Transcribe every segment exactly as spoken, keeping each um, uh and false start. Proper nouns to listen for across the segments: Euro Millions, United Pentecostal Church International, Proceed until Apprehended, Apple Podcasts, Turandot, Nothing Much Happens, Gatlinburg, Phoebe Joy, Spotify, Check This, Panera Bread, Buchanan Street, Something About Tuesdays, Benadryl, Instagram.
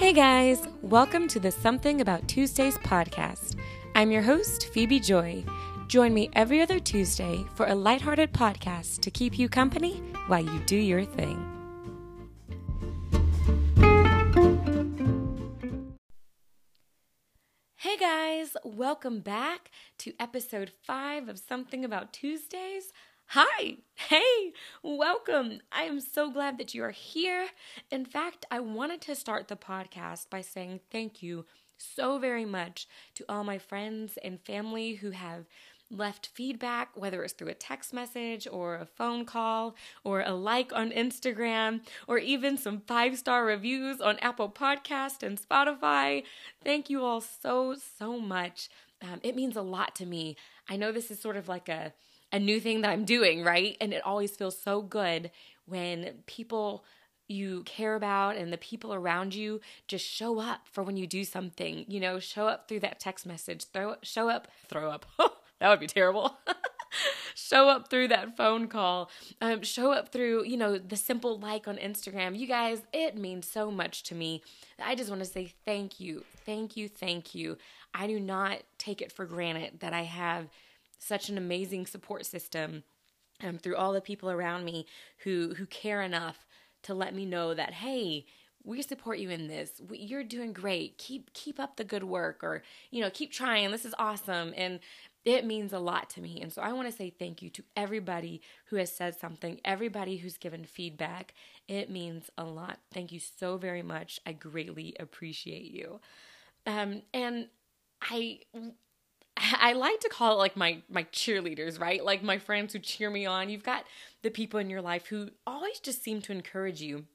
Hey guys, welcome to the Something About Tuesdays podcast. I'm your host, Phoebe Joy. Join me every other Tuesday for a lighthearted podcast to keep you company while you do your thing. Hey guys, welcome back to episode five of Something About Tuesdays. Hi, hey, welcome. I am so glad that you are here. In fact, I wanted to start the podcast by saying thank you so very much to all my friends and family who have left feedback, whether it's through a text message or a phone call or a like on Instagram or even some five-star reviews on Apple Podcasts and Spotify. Thank you all so, so much. Um, it means a lot to me. I know this is sort of like a a new thing that I'm doing, right? And it always feels so good when people you care about and the people around you just show up for when you do something, you know, show up through that text message, throw, show up, throw up, that would be terrible. Show up through that phone call, um, show up through, you know, the simple like on Instagram. You guys, it means so much to me. I just want to say thank you, thank you, thank you. I do not take it for granted that I have such an amazing support system um, through all the people around me who who care enough to let me know that, hey, we support you in this. We, you're doing great. Keep keep up the good work, or, you know, keep trying. This is awesome. And it means a lot to me. And so I want to say thank you to everybody who has said something, everybody who's given feedback. It means a lot. Thank you so very much. I greatly appreciate you. Um, and I... I like to call it like my, my cheerleaders, right? Like my friends who cheer me on. You've got the people in your life who always just seem to encourage you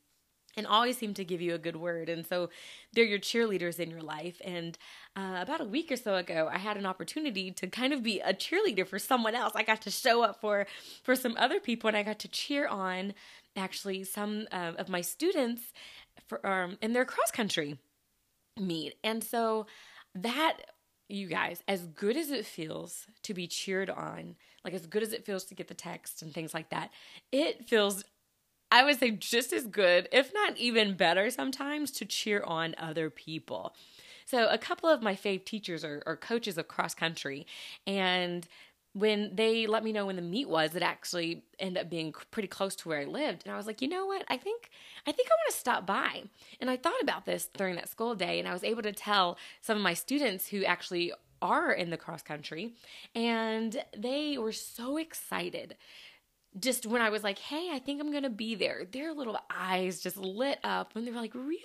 and always seem to give you a good word. And so they're your cheerleaders in your life. And uh, about a week or so ago, I had an opportunity to kind of be a cheerleader for someone else. I got to show up for, for some other people, and I got to cheer on actually some uh, of my students for, um, in their cross-country meet. And so that... You guys, as good as it feels to be cheered on, like as good as it feels to get the text and things like that, it feels, I would say, just as good, if not even better sometimes, to cheer on other people. So a couple of my fave teachers are, are coaches of cross country, and when they let me know when the meet was, it actually ended up being pretty close to where I lived. And I was like, you know what? I think I think I want to stop by. And I thought about this during that school day, and I was able to tell some of my students who actually are in the cross country, and they were so excited. Just when I was like, hey, I think I'm going to be there, their little eyes just lit up, and they were like, really?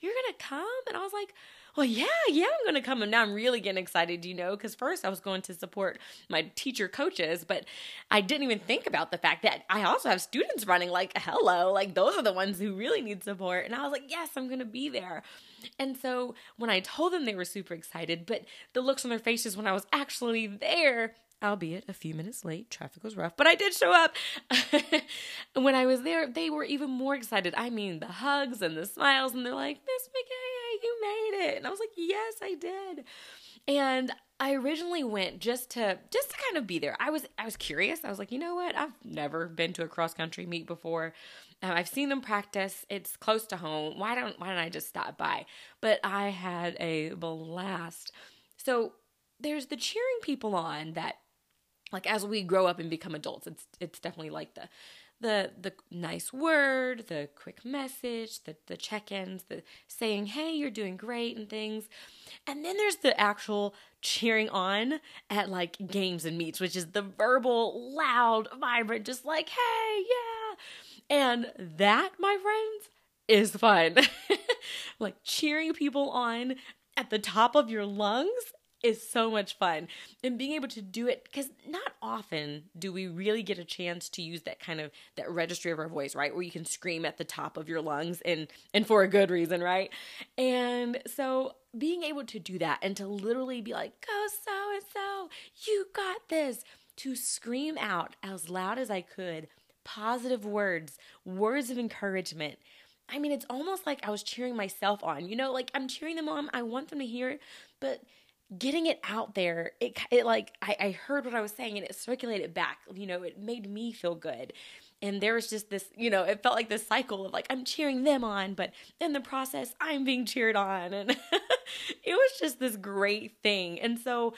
You're going to come? And I was like, well, yeah, yeah, I'm going to come. And now I'm really getting excited, you know, because first I was going to support my teacher coaches, but I didn't even think about the fact that I also have students running, like, hello, like those are the ones who really need support. And I was like, yes, I'm going to be there. And so when I told them, they were super excited, but the looks on their faces when I was actually there, albeit a few minutes late, traffic was rough, but I did show up. When I was there, they were even more excited. I mean, the hugs and the smiles, and they're like, Miss McKay, you made it. And I was like, yes, I did. And I originally went just to just to kind of be there. I was I was curious. I was like, you know what? I've never been to a cross-country meet before. Um, I've seen them practice. It's close to home. Why don't why don't I just stop by? But I had a blast. So there's the cheering people on that, like, as we grow up and become adults, it's it's definitely like the the the nice word, the quick message, the the check-ins, the saying, hey, you're doing great and things. And then there's the actual cheering on at, like, games and meets, which is the verbal, loud, vibrant, just like, hey, yeah. And that, my friends, is fun. Like, cheering people on at the top of your lungs is so much fun, and being able to do it, because not often do we really get a chance to use that kind of, that registry of our voice, right, where you can scream at the top of your lungs, and and for a good reason, right? And so being able to do that and to literally be like, go so-and-so, you got this, to scream out as loud as I could, positive words, words of encouragement. I mean, it's almost like I was cheering myself on, you know, like I'm cheering them on, I want them to hear it, but getting it out there, it, it like, I, I heard what I was saying and it circulated back, you know, it made me feel good. And there was just this, you know, it felt like this cycle of like, I'm cheering them on, but in the process, I'm being cheered on. And it was just this great thing. And so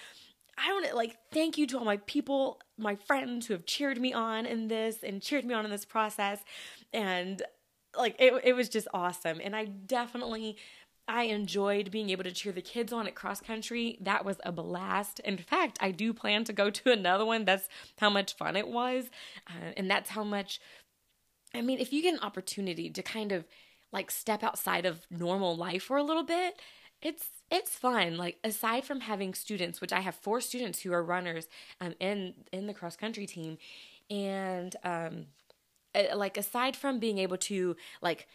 I want to like, thank you to all my people, my friends who have cheered me on in this and cheered me on in this process. And like, it, it was just awesome. And I definitely, I enjoyed being able to cheer the kids on at cross country. That was a blast. In fact, I do plan to go to another one. That's how much fun it was. Uh, and that's how much, I mean, if you get an opportunity to kind of like step outside of normal life for a little bit, it's, it's fun. Like aside from having students, which I have four students who are runners um, in, in the cross country team. And um, like aside from being able to like,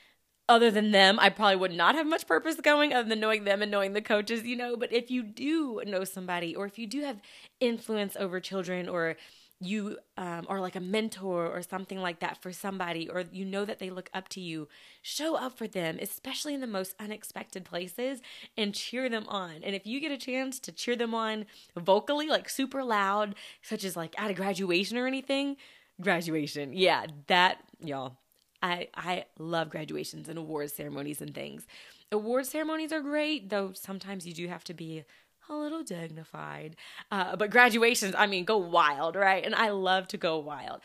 other than them, I probably would not have much purpose going other than knowing them and knowing the coaches, you know. But if you do know somebody or if you do have influence over children or you um, are like a mentor or something like that for somebody or you know that they look up to you, show up for them, especially in the most unexpected places and cheer them on. And if you get a chance to cheer them on vocally, like super loud, such as like at a graduation or anything, graduation, yeah, that, y'all. I, I love graduations and awards ceremonies and things. Award ceremonies are great, though sometimes you do have to be a little dignified. Uh, but graduations, I mean, go wild, right? And I love to go wild.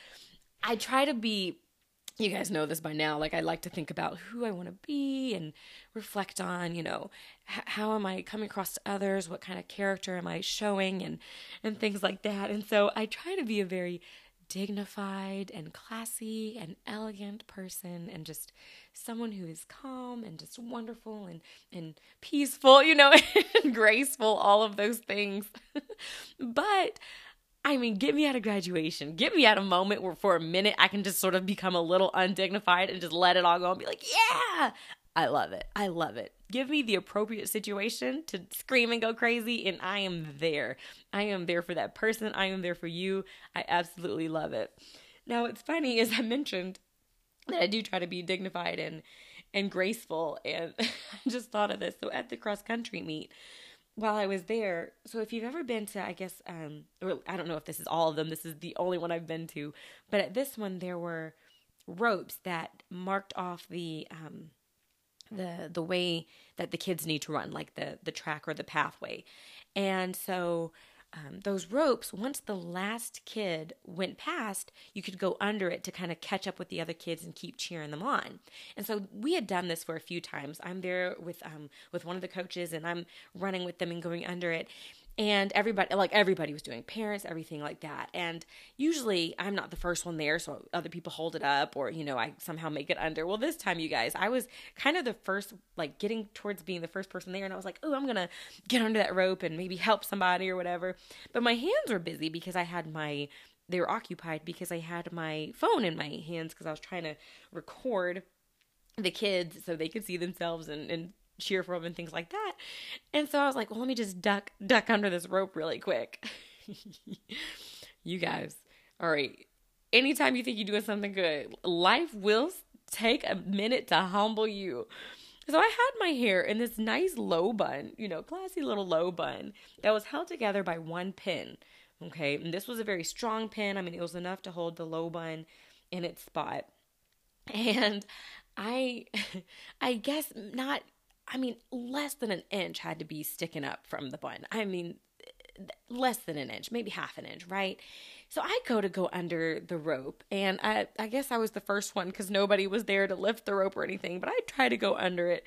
I try to be, you guys know this by now, like I like to think about who I want to be and reflect on, you know, h- how am I coming across to others? What kind of character am I showing and, and things like that. And so I try to be a very dignified and classy and elegant person and just someone who is calm and just wonderful and, and peaceful, you know, and graceful, all of those things. But I mean, get me out of graduation, get me out of a moment where for a minute I can just sort of become a little undignified and just let it all go and be like, yeah, I love it. I love it. Give me the appropriate situation to scream and go crazy, and I am there. I am there for that person. I am there for you. I absolutely love it. Now, what's funny is I mentioned that I do try to be dignified and, and graceful, and I just thought of this. So at the cross-country meet, while I was there, so if you've ever been to, I guess, um, or I don't know if this is all of them. This is the only one I've been to. But at this one, there were ropes that marked off the um, – the the way that the kids need to run, like the, the track or the pathway. And so um, those ropes, once the last kid went past, you could go under it to kind of catch up with the other kids and keep cheering them on. And so we had done this for a few times. I'm there with um with one of the coaches and I'm running with them and going under it. And everybody, like everybody was doing, parents, everything like that. And usually I'm not the first one there, so other people hold it up or, you know, I somehow make it under. Well, this time, you guys, I was kind of the first, like getting towards being the first person there. And I was like, oh, I'm going to get under that rope and maybe help somebody or whatever. But my hands were busy because I had my, they were occupied because I had my phone in my hands because I was trying to record the kids so they could see themselves and, and cheer for them and things like that. And so I was like, well, let me just duck, duck under this rope really quick. You guys, all right. Anytime you think you're doing something good, life will take a minute to humble you. So I had my hair in this nice low bun, you know, classy little low bun that was held together by one pin. Okay. And this was a very strong pin. I mean, it was enough to hold the low bun in its spot. And I, I guess not, I mean, less than an inch had to be sticking up from the bun. I mean, less than an inch, maybe half an inch, right? So I go to go under the rope, and I, I guess I was the first one because nobody was there to lift the rope or anything, but I try to go under it.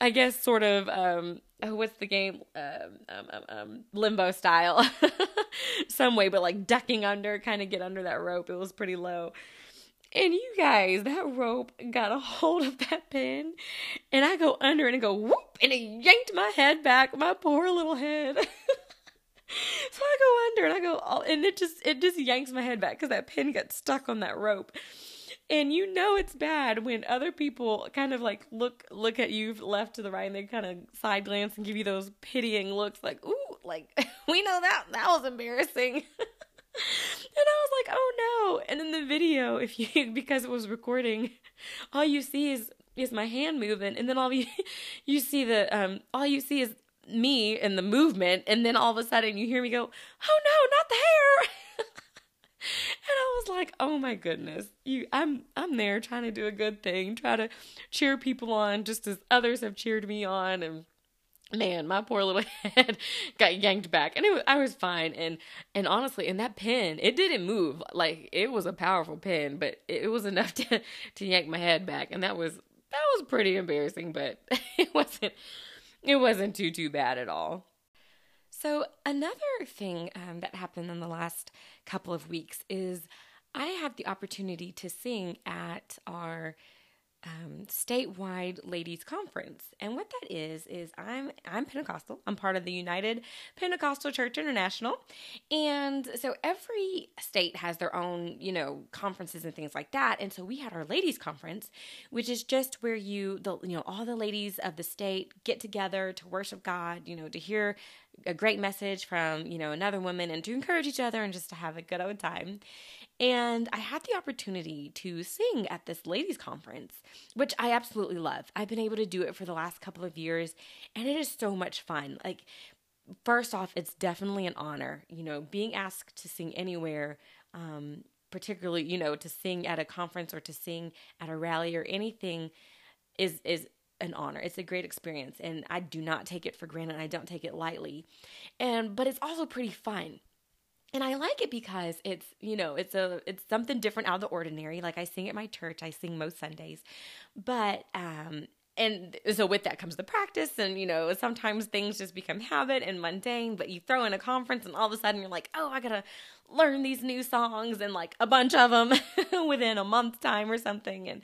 I guess sort of, um, oh, what's the game? Um, um, um, um, limbo style some way, but like ducking under, kind of get under that rope. It was pretty low. And you guys, that rope got a hold of that pin, and I go under it and go whoop, and it yanked my head back, my poor little head. So I go under and I go, oh, and it just it just yanks my head back because that pin got stuck on that rope. And you know it's bad when other people kind of like look look at you left to the right, and they kind of side glance and give you those pitying looks, like ooh, like we know that that was embarrassing. And I was like, oh no. And in the video, if you, because it was recording, all you see is, is my hand moving. And then all you, you see the, um, all you see is me and the movement, and then all of a sudden you hear me go, oh no, not the hair. And I was like, oh my goodness, you I'm I'm there trying to do a good thing, try to cheer people on just as others have cheered me on, and man, my poor little head got yanked back, and it was, I was fine, and and honestly, and that pin, it didn't move. Like, it was a powerful pin, but it was enough to to yank my head back, and that was that was pretty embarrassing, but it wasn't it wasn't too too bad at all. So another thing um, that happened in the last couple of weeks is I have the opportunity to sing at our Um, statewide ladies conference. And what that is, is I'm, I'm Pentecostal. I'm part of the United Pentecostal Church International. And so every state has their own, you know, conferences and things like that. And so we had our ladies conference, which is just where you, the, you know, all the ladies of the state get together to worship God, you know, to hear a great message from, you know, another woman, and to encourage each other and just to have a good old time. And I had the opportunity to sing at this ladies conference, which I absolutely love. I've been able to do it for the last couple of years, and it is so much fun. Like, first off, it's definitely an honor, you know, being asked to sing anywhere, um, particularly, you know, to sing at a conference or to sing at a rally or anything is, is an honor. It's a great experience, and I do not take it for granted. I don't take it lightly. And, but it's also pretty fun. And I like it because it's, you know, it's a, it's something different out of the ordinary. Like, I sing at my church, I sing most Sundays, but, um, and so with that comes the practice, and, you know, sometimes things just become habit and mundane, but you throw in a conference and all of a sudden you're like, oh, I gotta learn these new songs, and like a bunch of them within a month's time or something. And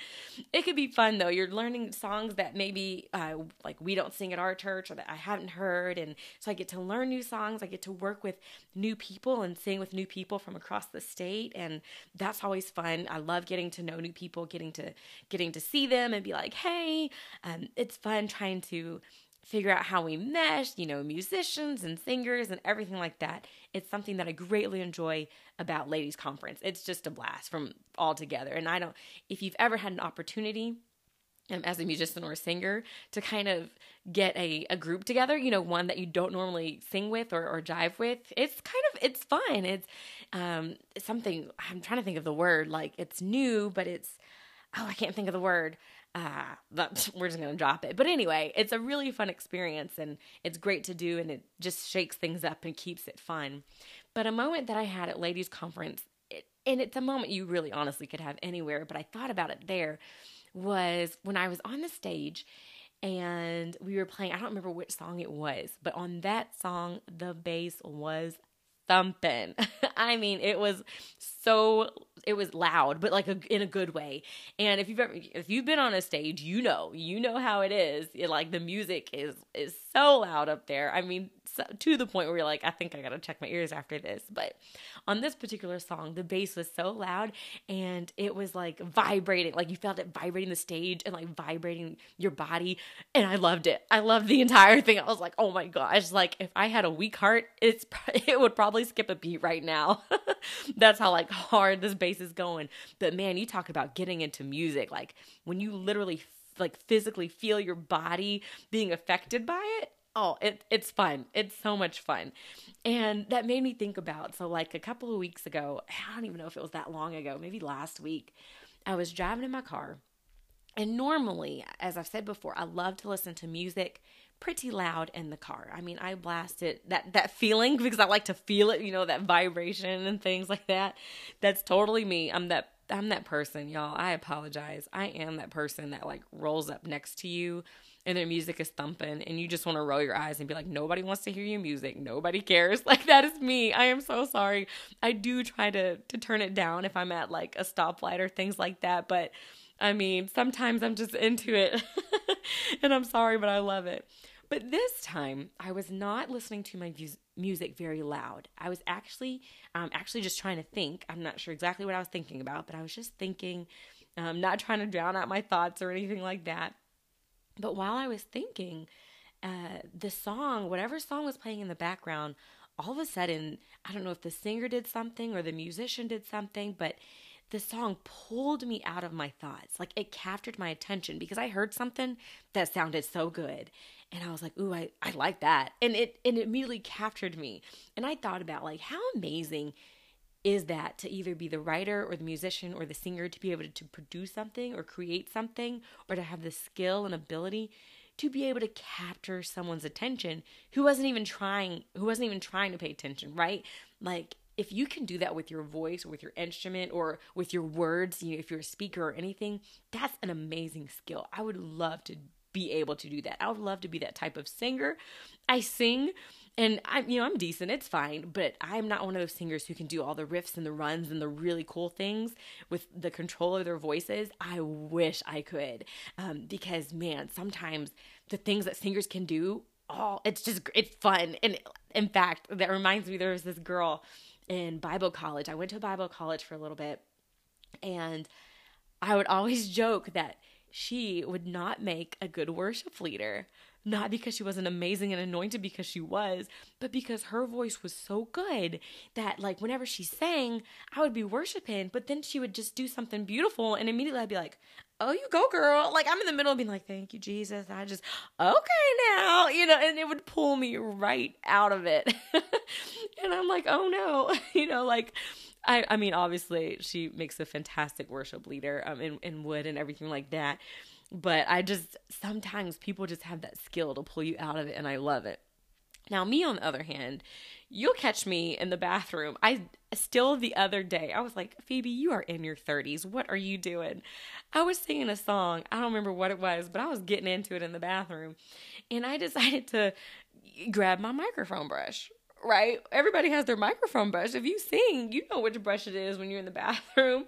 it could be fun though. You're learning songs that maybe uh, like we don't sing at our church, or that I haven't heard. And so I get to learn new songs. I get to work with new people and sing with new people from across the state. And that's always fun. I love getting to know new people, getting to, getting to see them and be like, hey, um, it's fun trying to figure out how we mesh, you know, musicians and singers and everything like that. It's something that I greatly enjoy about ladies conference. It's just a blast from all together. And I don't, if you've ever had an opportunity um, as a musician or a singer to kind of get a, a group together, you know, one that you don't normally sing with or, or jive with, it's kind of, it's fun. It's um, something, I'm trying to think of the word, like it's new, but it's, oh, I can't think of the word. Uh, but we're just going to drop it. But anyway, it's a really fun experience, and it's great to do, and it just shakes things up and keeps it fun. But a moment that I had at ladies conference, it, and it's a moment you really honestly could have anywhere, but I thought about it there, was when I was on the stage and we were playing, I don't remember which song it was, but on that song, the bass was thumping. I mean, it was so, it was loud, but like a, in a good way. And if you've ever, if you've been on a stage, you know, you know how it is. It, like, the music is, is so loud up there. I mean, so, to the point where you're like, I think I got to check my ears after this. But on this particular song, the bass was so loud, and it was like vibrating, like you felt it vibrating the stage and like vibrating your body. And I loved it. I loved the entire thing. I was like, oh my gosh, like if I had a weak heart, it's, it would probably skip a beat right now. That's how like hard this bass is going. But man, you talk about getting into music. Like when you literally like physically feel your body being affected by it, oh, it, it's fun. It's so much fun. And that made me think about, so like a couple of weeks ago, I don't even know if it was that long ago, maybe last week, I was driving in my car. And normally, as I've said before, I love to listen to music pretty loud in the car. I mean, I blast it, that, that feeling, because I like to feel it, you know, that vibration and things like that. That's totally me. I'm that, I'm that person, y'all. I apologize. I am that person that like rolls up next to you and their music is thumping and you just want to roll your eyes and be like, nobody wants to hear your music. Nobody cares. Like, that is me. I am so sorry. I do try to, to turn it down if I'm at like a stoplight or things like that. But I mean, sometimes I'm just into it and I'm sorry, but I love it. But this time I was not listening to my mu- music very loud. I was actually, um, actually just trying to think. I'm not sure exactly what I was thinking about, but I was just thinking, um, not trying to drown out my thoughts or anything like that. But while I was thinking, uh, the song, whatever song was playing in the background, all of a sudden, I don't know if the singer did something or the musician did something, but this song pulled me out of my thoughts. Like, it captured my attention because I heard something that sounded so good. And I was like, ooh, I, I like that. And it, and it immediately captured me. And I thought about, like, how amazing is that to either be the writer or the musician or the singer, to be able to, to produce something or create something, or to have the skill and ability to be able to capture someone's attention who wasn't even trying, who wasn't even trying to pay attention, right? Like, if you can do that with your voice or with your instrument or with your words, you know, if you're a speaker or anything, that's an amazing skill. I would love to be able to do that. I would love to be that type of singer. I sing, and I'm, you know, I'm decent. It's fine, but I'm not one of those singers who can do all the riffs and the runs and the really cool things with the control of their voices. I wish I could, um, because man, sometimes the things that singers can do, oh, it's just it's fun. And in fact, that reminds me, there was this girl in Bible college. I went to Bible college for a little bit, and I would always joke that she would not make a good worship leader, not because she wasn't amazing and anointed, because she was, but because her voice was so good that, like, whenever she sang, I would be worshiping, but then she would just do something beautiful, and immediately I'd be like, oh, you go, girl. Like, I'm in the middle of being like, thank you, Jesus. I just, okay now, you know, and it would pull me right out of it. And I'm like, oh no, you know, like, I, I mean, obviously she makes a fantastic worship leader, um, in, in wood and everything like that. But I just, sometimes people just have that skill to pull you out of it, and I love it. Now, me, on the other hand, you'll catch me in the bathroom. I still the other day, I was like, Phoebe, you are in your thirties. What are you doing? I was singing a song. I don't remember what it was, but I was getting into it in the bathroom. And I decided to grab my microphone brush, right? Everybody has their microphone brush. If you sing, you know which brush it is when you're in the bathroom.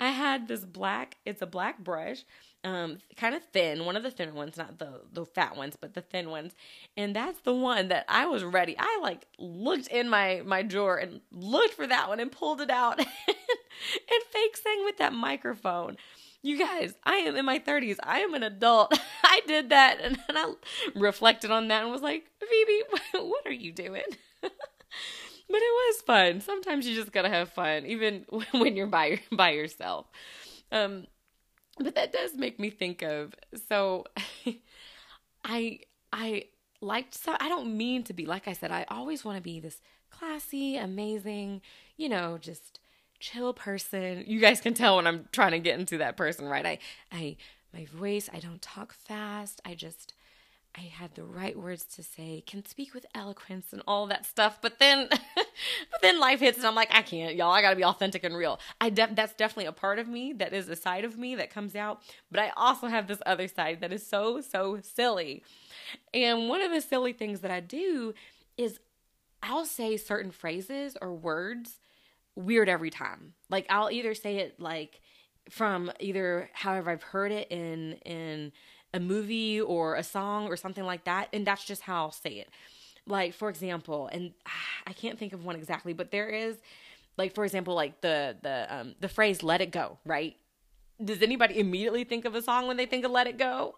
I had this black, it's a black brush. Um, kind of thin, one of the thinner ones, not the, the fat ones, but the thin ones. And that's the one that I was ready. I like looked in my, my drawer and looked for that one and pulled it out and, and fake sang with that microphone. You guys, I am in my thirties. I am an adult. I did that, and, and I reflected on that and was like, Phoebe, what are you doing? But it was fun. Sometimes you just gotta have fun, even when you're by, by yourself. Um, But that does make me think of, so I I liked, so I don't mean to be, like I said, I always want to be this classy, amazing, you know, just chill person. You guys can tell when I'm trying to get into that person, right? I, I my voice, I don't talk fast. I just, I have the right words to say, can speak with eloquence and all that stuff. But then, but then life hits, and I'm like, I can't, y'all. I gotta be authentic and real. I de- that's definitely a part of me. That is a side of me that comes out. But I also have this other side that is so, so silly. And one of the silly things that I do is I'll say certain phrases or words weird every time. Like, I'll either say it like from either however I've heard it in in. a movie or a song or something like that. And that's just how I'll say it. Like, for example, and I can't think of one exactly, but there is, like, for example, like the, the, um, the phrase, let it go, right? Does anybody immediately think of a song when they think of let it go?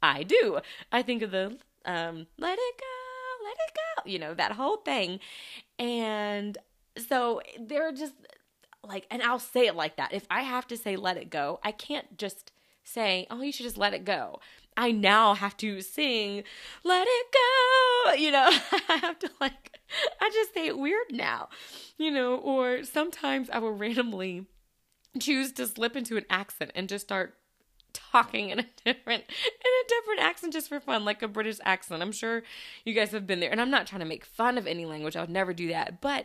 I do. I think of the, um, let it go, let it go, you know, that whole thing. And so they're just like, and I'll say it like that. If I have to say, let it go, I can't just say, oh, you should just let it go. I now have to sing, let it go. You know, I have to, like, I just say it weird now, you know, or sometimes I will randomly choose to slip into an accent and just start talking in a different, in a different accent just for fun, like a British accent. I'm sure you guys have been there, and I'm not trying to make fun of any language. I would never do that. But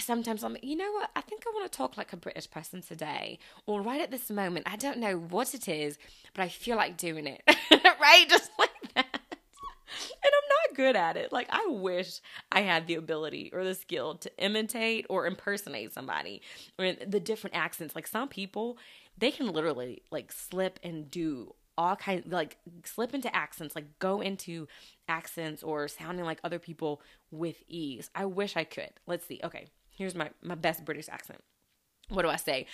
sometimes I'm, you know what, I think I want to talk like a British person today, or right at this moment, I don't know what it is, but I feel like doing it, right? Just like that. And I'm not good at it. Like, I wish I had the ability or the skill to imitate or impersonate somebody, or the different accents. Like, some people, they can literally, like, slip and do all kinds, like, slip into accents, like, go into accents or sounding like other people with ease. I wish I could. Let's see. Okay. Here's my, my best British accent. What do I say?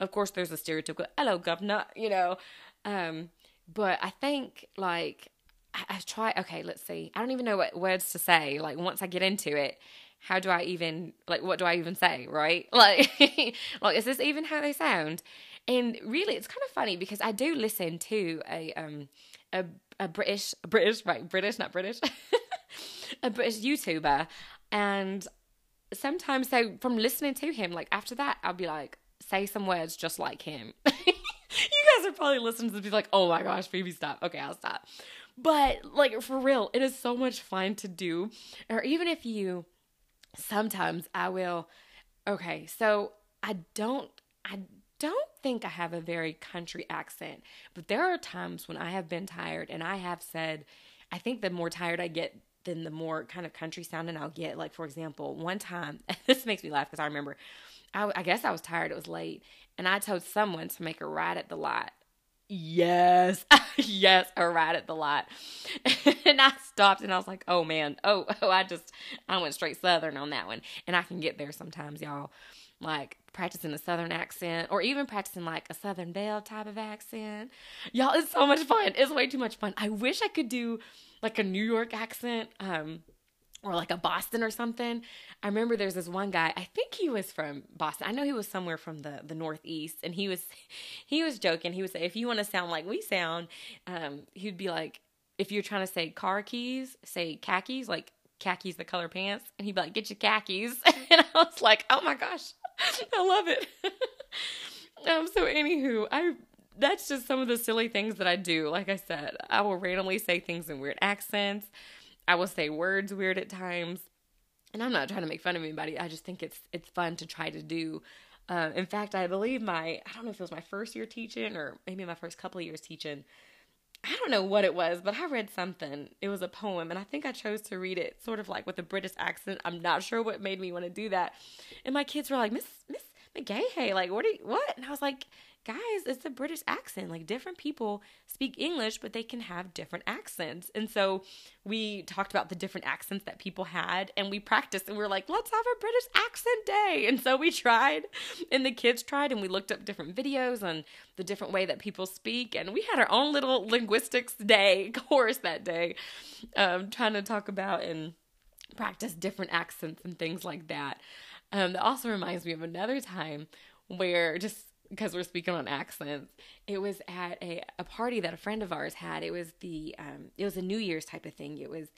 Of course, there's a stereotypical, hello, governor, you know. Um, but I think, like, I, I try, okay, let's see. I don't even know what words to say, like, once I get into it. how do I even, like, what do I even say, right? Like, like, is this even how they sound? And really, it's kind of funny because I do listen to a um a a British a British right British not British a British YouTuber, and sometimes, so from listening to him, like after that, I'll be like, say some words just like him. You guys are probably listening to this and be like, oh my gosh, Phoebe, stop. Okay, I'll stop. But like, for real, it is so much fun to do. Or even if you, sometimes I will, okay, so I don't, I don't think I have a very country accent, but there are times when I have been tired and I have said, I think the more tired I get, then the more kind of country sounding I'll get. Like, for example, one time, this makes me laugh because I remember, I, I guess I was tired, it was late, and I told someone to make a ride at the lot. Yes, yes, a ride at the lot. And I stopped and I was like, oh man, oh, oh, I just, I went straight Southern on that one. And I can get there sometimes, y'all, like practicing a Southern accent or even practicing like a Southern Belle type of accent. Y'all, it's so much fun. It's way too much fun. I wish I could do like a New York accent, um, or like a Boston or something. I remember there's this one guy, I think he was from Boston. I know he was somewhere from the, the Northeast, and he was he was joking. He would say, if you want to sound like we sound, um, he'd be like, if you're trying to say car keys, say khakis, like khakis the color pants, and he'd be like, get your khakis. And I was like, oh my gosh, I love it. um, so anywho, I that's just some of the silly things that I do. Like I said, I will randomly say things in weird accents. I will say words weird at times, and I'm not trying to make fun of anybody. I just think it's it's fun to try to do. Uh, in fact, I believe my, I don't know if it was my first year teaching or maybe my first couple of years teaching. I don't know what it was, but I read something. It was a poem, and I think I chose to read it sort of like with a British accent. I'm not sure what made me want to do that. And my kids were like, Miss Miss McGahey, like, what are you, what? And I was like, guys, it's a British accent. Like, different people speak English, but they can have different accents. And so we talked about the different accents that people had, and we practiced, and we were like, let's have a British accent day. And so we tried, and the kids tried, and we looked up different videos on the different way that people speak. And we had our own little linguistics day course that day, um, trying to talk about and practice different accents and things like that. Um, that also reminds me of another time where, just because we're speaking on accents, it was at a, a party that a friend of ours had. It was the, um, it was a New Year's type of thing. It was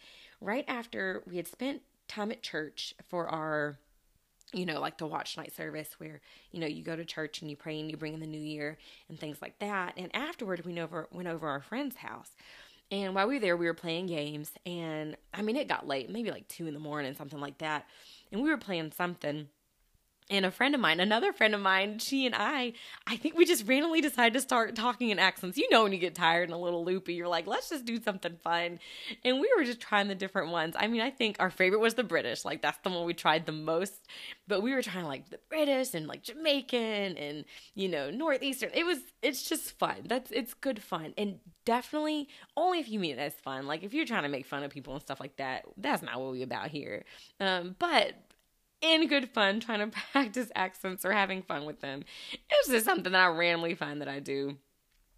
right after we had spent time at church for our, you know, like the watch night service where, you know, you go to church and you pray and you bring in the new year and things like that. And afterward, we went over, went over our friend's house. And while we were there, we were playing games. And I mean, it got late, maybe like two in the morning, something like that. And we were playing something. And a friend of mine, another friend of mine, she and I, I think we just randomly decided to start talking in accents. You know, when you get tired and a little loopy, you're like, let's just do something fun. And we were just trying the different ones. I mean, I think our favorite was the British. Like, that's the one we tried the most. But we were trying, like, the British and, like, Jamaican and, you know, Northeastern. It was, it's just fun. That's, it's good fun. And definitely only if you mean it as fun. Like, if you're trying to make fun of people and stuff like that, that's not what we're about here. Um, but... in good fun, trying to practice accents or having fun with them. It's just something that I randomly find that I do.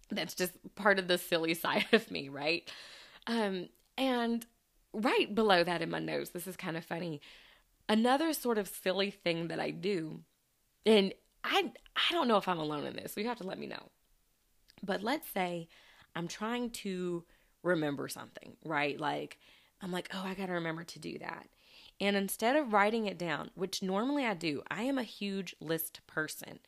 That's just part of the silly side of me, right? Um, and right below that in my notes, this is kind of funny. Another sort of silly thing that I do, and I I don't know if I'm alone in this, so you have to let me know. But let's say I'm trying to remember something, right? Like, I'm like, oh, I got to remember to do that. And instead of writing it down, which normally I do, I am a huge list person.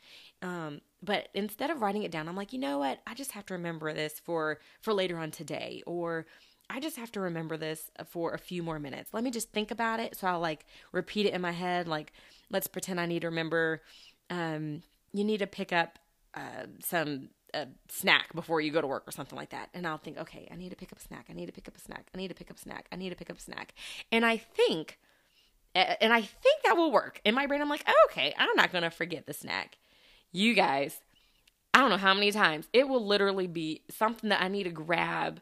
Um, but instead of writing it down, I'm like, you know what? I just have to remember this for, for later on today. Or I just have to remember this for a few more minutes. Let me just think about it. So I'll like repeat it in my head. Like, let's pretend I need to remember, um, you need to pick up uh, some a snack before you go to work or something like that. And I'll think, okay, I need to pick up a snack. I need to pick up a snack. I need to pick up a snack. I need to pick up a snack. And I think... And I think that will work. In my brain, I'm like, oh, okay, I'm not going to forget the snack. You guys, I don't know how many times. It will literally be something that I need to grab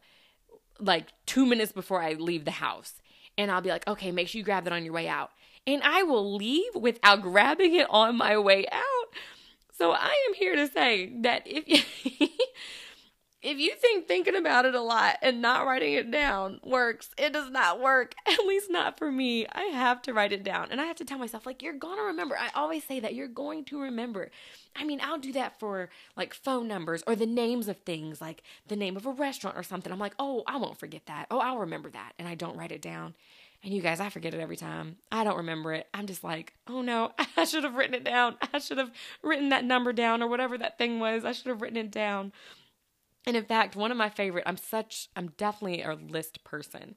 like two minutes before I leave the house. And I'll be like, okay, make sure you grab that on your way out. And I will leave without grabbing it on my way out. So I am here to say that if if you think thinking about it a lot and not writing it down works, it does not work. At least not for me. I have to write it down. And I have to tell myself, like, you're going to remember. I always say that. You're going to remember. I mean, I'll do that for, like, phone numbers or the names of things, like the name of a restaurant or something. I'm like, oh, I won't forget that. Oh, I'll remember that. And I don't write it down. And you guys, I forget it every time. I don't remember it. I'm just like, oh no, I should have written it down. I should have written that number down or whatever that thing was. I should have written it down. And in fact, one of my favorite, I'm such, I'm definitely a list person.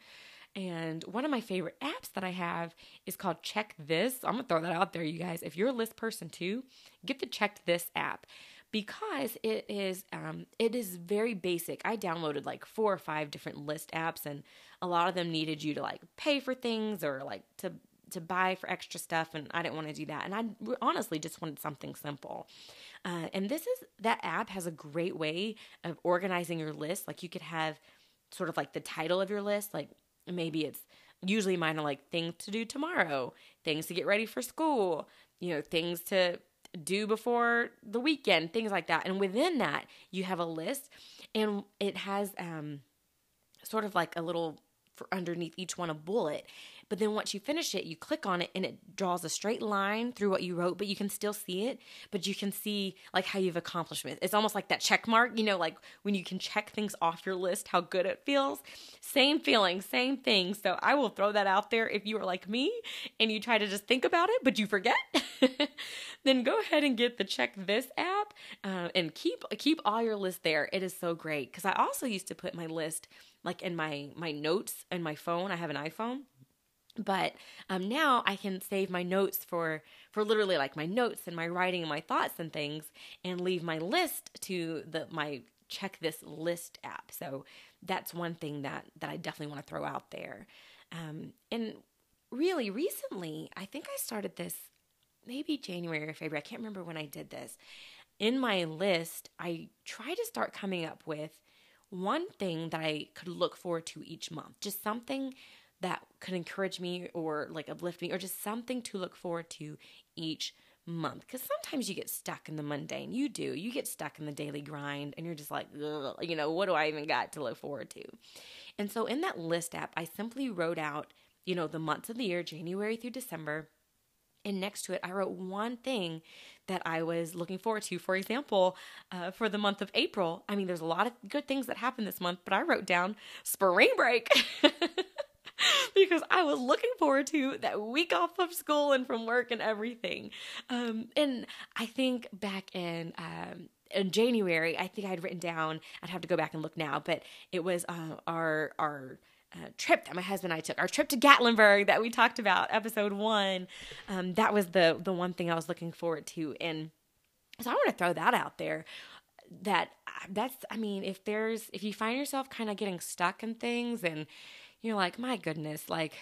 And one of my favorite apps that I have is called Check This. I'm going to throw that out there, you guys. If you're a list person too, get the Check This app because it is um, it is very basic. I downloaded like four or five different list apps, and a lot of them needed you to like pay for things or like to to buy for extra stuff, and I didn't want to do that. And I honestly just wanted something simple. Uh, and this is that app has a great way of organizing your list. Like you could have sort of like the title of your list, like maybe it's usually mine are like things to do tomorrow, things to get ready for school, you know, things to do before the weekend, things like that. And within that, you have a list, and it has um, sort of like a little for underneath each one a bullet. But then once you finish it, you click on it and it draws a straight line through what you wrote, but you can still see it, but you can see like how you've accomplished it. It's almost like that check mark, you know, like when you can check things off your list, how good it feels. Same feeling, same thing. So I will throw that out there. If you are like me and you try to just think about it, but you forget, then go ahead and get the Check This app uh, and keep, keep all your list there. It is so great. Cause I also used to put my list like in my, my notes and my phone. I have an iPhone. But um, now I can save my notes for, for literally like my notes and my writing and my thoughts and things, and leave my list to the my Check This list app. So that's one thing that, that I definitely want to throw out there. Um, and really recently, I think I started this maybe January or February. I can't remember when I did this. In my list, I try to start coming up with one thing that I could look forward to each month, just something that could encourage me or like uplift me or just something to look forward to each month. Because sometimes you get stuck in the mundane. You do. You get stuck in the daily grind and you're just like, ugh, you know, what do I even got to look forward to? And so in that list app, I simply wrote out, you know, the months of the year, January through December. And next to it, I wrote one thing that I was looking forward to. For example, uh, for the month of April, I mean, there's a lot of good things that happened this month, but I wrote down spring break. Because I was looking forward to that week off of school and from work and everything. Um, and I think back in, um, in January, I think I'd written down, I'd have to go back and look now, but it was uh, our our uh, trip that my husband and I took, our trip to Gatlinburg that we talked about, episode one. Um, that was the the one thing I was looking forward to. And so I want to throw that out there. That that's, I mean, if there's, if you find yourself kind of getting stuck in things and you're like, my goodness, like,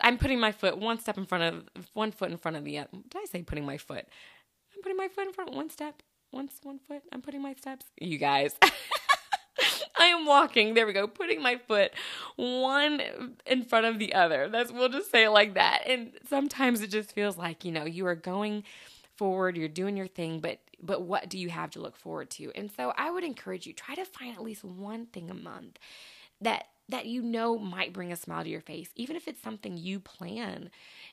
I'm putting my foot one step in front of, one foot in front of the other. Did I say putting my foot? I'm putting my foot in front of one step, once one foot. I'm putting my steps. You guys, I am walking. There we go. Putting my foot one in front of the other. That's, we'll just say it like that. And sometimes it just feels like, you know, you are going forward, you're doing your thing, but but what do you have to look forward to? And so I would encourage you, try to find at least one thing a month that that you know might bring a smile to your face, even if it's something you plan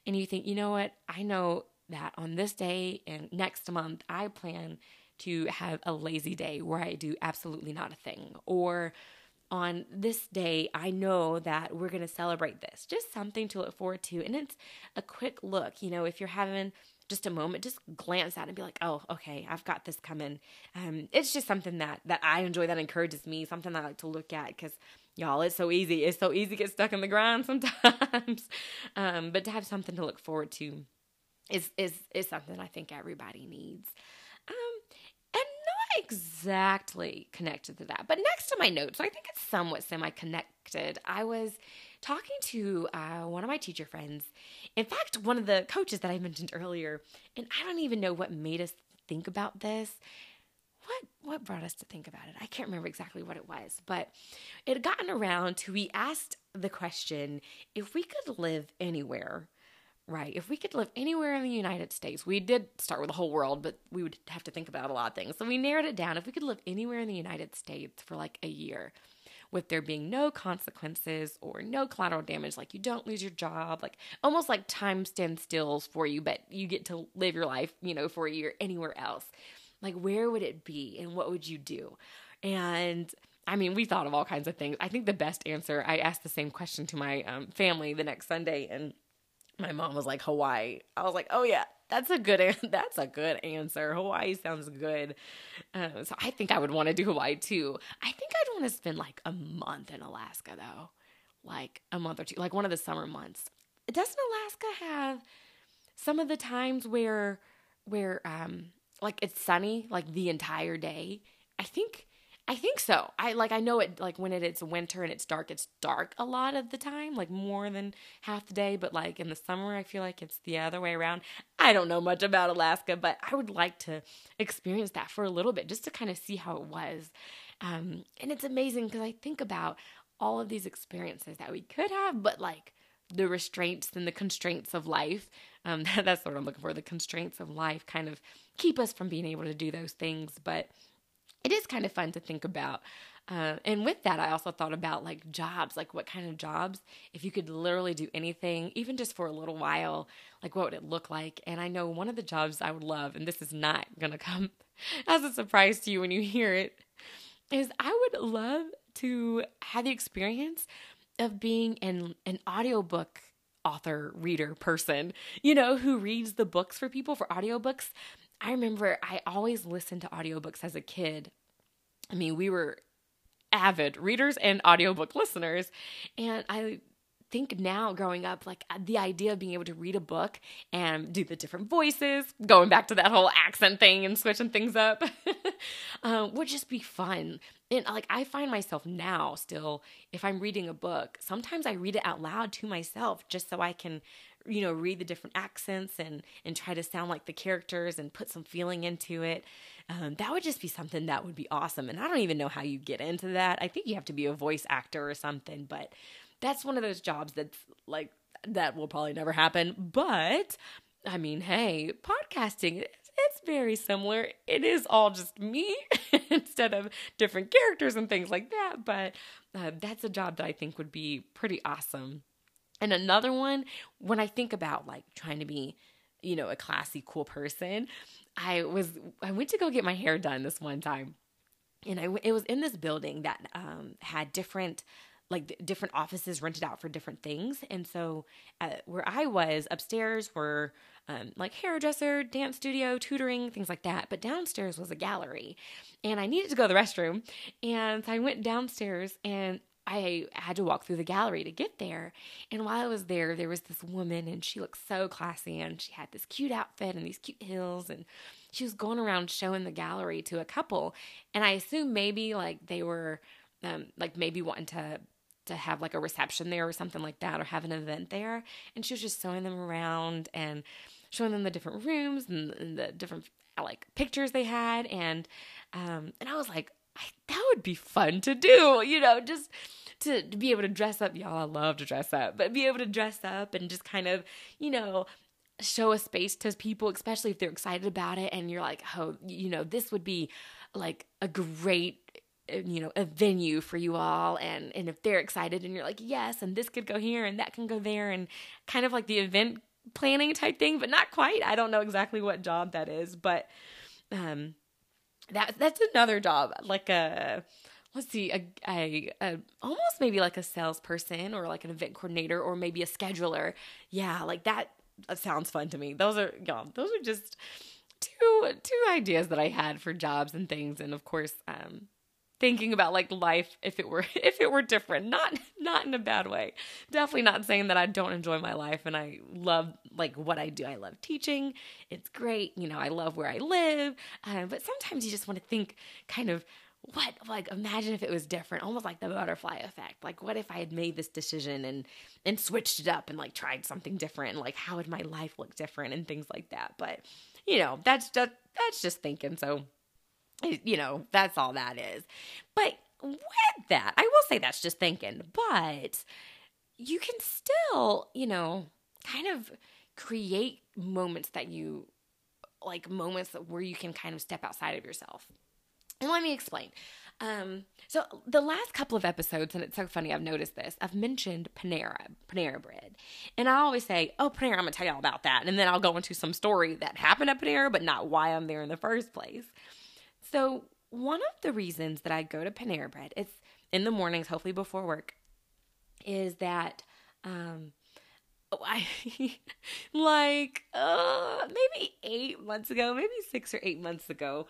and you think, you know what, I know that on this day and next month, I plan to have a lazy day where I do absolutely not a thing. Or on this day, I know that we're going to celebrate this. Just something to look forward to. And it's a quick look. You know, if you're having just a moment, just glance at it and be like, oh, okay, I've got this coming. Um, it's just something that, that I enjoy, that encourages me, something that I like to look at, because y'all, it's so easy. It's so easy to get stuck in the grind sometimes. um, but to have something to look forward to is, is, is something I think everybody needs. Um, and not exactly connected to that, but next to my notes, so I think it's somewhat semi-connected. I was talking to uh, one of my teacher friends, in fact, one of the coaches that I mentioned earlier, and I don't even know what made us think about this. What what brought us to think about it? I can't remember exactly what it was, but it had gotten around to, we asked the question, if we could live anywhere, Right. If we could live anywhere in the United States, we did start with the whole world, but we would have to think about a lot of things. So we narrowed it down. If we could live anywhere in the United States for like a year, with there being no consequences or no collateral damage, like you don't lose your job, like almost like time stands stills for you, but you get to live your life, you know, for a year anywhere else. Like, where would it be and what would you do? And I mean, we thought of all kinds of things. I think the best answer, I asked the same question to my um, family the next Sunday, and my mom was like, Hawaii. I was like, oh yeah, that's a good an- that's a good answer. Hawaii sounds good. Um, so I think I would want to do Hawaii too. I think I'd want to spend like a month in Alaska though, like a month or two, like one of the summer months. Doesn't Alaska have some of the times where where um like it's sunny like the entire day? I think I think so. I like I know it like when it, it's winter and it's dark, it's dark a lot of the time, like more than half the day. But like in the summer, I feel like it's the other way around. I don't know much about Alaska, but I would like to experience that for a little bit just to kind of see how it was. Um, and it's amazing because I think about all of these experiences that we could have, but like the restraints and the constraints of life. Um, that's what I'm looking for. The constraints of life kind of keep us from being able to do those things, but it is kind of fun to think about. Uh, and with that, I also thought about like jobs, like what kind of jobs, if you could literally do anything, even just for a little while, like what would it look like? And I know one of the jobs I would love, and this is not going to come as a surprise to you when you hear it, is I would love to have the experience of being an, an audiobook author, reader, person, you know, who reads the books for people for audiobooks. I remember I always listened to audiobooks as a kid. I mean, we were avid readers and audiobook listeners. And I think now growing up, like the idea of being able to read a book and do the different voices, going back to that whole accent thing and switching things up, um, would just be fun. And like I find myself now still, if I'm reading a book, sometimes I read it out loud to myself just so I can, you know, read the different accents and and try to sound like the characters and put some feeling into it. Um, that would just be something that would be awesome. And I don't even know how you get into that. I think you have to be a voice actor or something, but that's one of those jobs that's like, that will probably never happen. But I mean, hey, podcasting, it's very similar. It is all just me instead of different characters and things like that. But uh, that's a job that I think would be pretty awesome. And another one, when I think about like trying to be, you know, a classy, cool person, I was, I went to go get my hair done this one time, and I, it was in this building that um, had different, like different offices rented out for different things. And so uh, where I was upstairs were um, like hairdresser, dance studio, tutoring, things like that. But downstairs was a gallery, and I needed to go to the restroom. And so I went downstairs, and I had to walk through the gallery to get there. And while I was there, there was this woman, and she looked so classy, and she had this cute outfit and these cute heels, and she was going around showing the gallery to a couple. And I assume maybe like they were um, like maybe wanting to to have like a reception there or something like that, or have an event there. And she was just showing them around and showing them the different rooms and, and the different like pictures they had. And um, and I was like, I, that would be fun to do, you know, just to, to be able to dress up. Y'all, I love to dress up, but be able to dress up and just kind of, you know, show a space to people, especially if they're excited about it. And you're like, oh, you know, this would be like a great, you know, a venue for you all. And, and if they're excited and you're like, yes, and this could go here and that can go there, and kind of like the event planning type thing, but not quite. I don't know exactly what job that is, but, um, That that's another job, like a, let's see, a, a, a almost maybe like a salesperson or like an event coordinator or maybe a scheduler. Yeah, like that sounds fun to me. Those are, y'all, those are just two two ideas that I had for jobs and things. And of course, um, thinking about like life if it were if it were different, not not in a bad way. Definitely not saying that I don't enjoy my life, and I love like what I do. I love teaching. It's great. You know, I love where I live. Uh, but sometimes you just want to think kind of what, like imagine if it was different, almost like the butterfly effect. Like what if I had made this decision and and switched it up and like tried something different, and like how would my life look different and things like that. But you know, that's just that's just thinking. So you know, that's all that is. But with that, I will say that's just thinking, but you can still, you know, kind of create moments that you, like moments that where you can kind of step outside of yourself. And let me explain. Um, so the last couple of episodes, and it's so funny, I've noticed this, I've mentioned Panera, Panera Bread. And I always say, oh, Panera, I'm going to tell y'all about that. And then I'll go into some story that happened at Panera, but not why I'm there in the first place. So one of the reasons that I go to Panera Bread, it's in the mornings, hopefully before work, is that um, oh, I, like uh, maybe eight months ago, maybe six or eight months ago,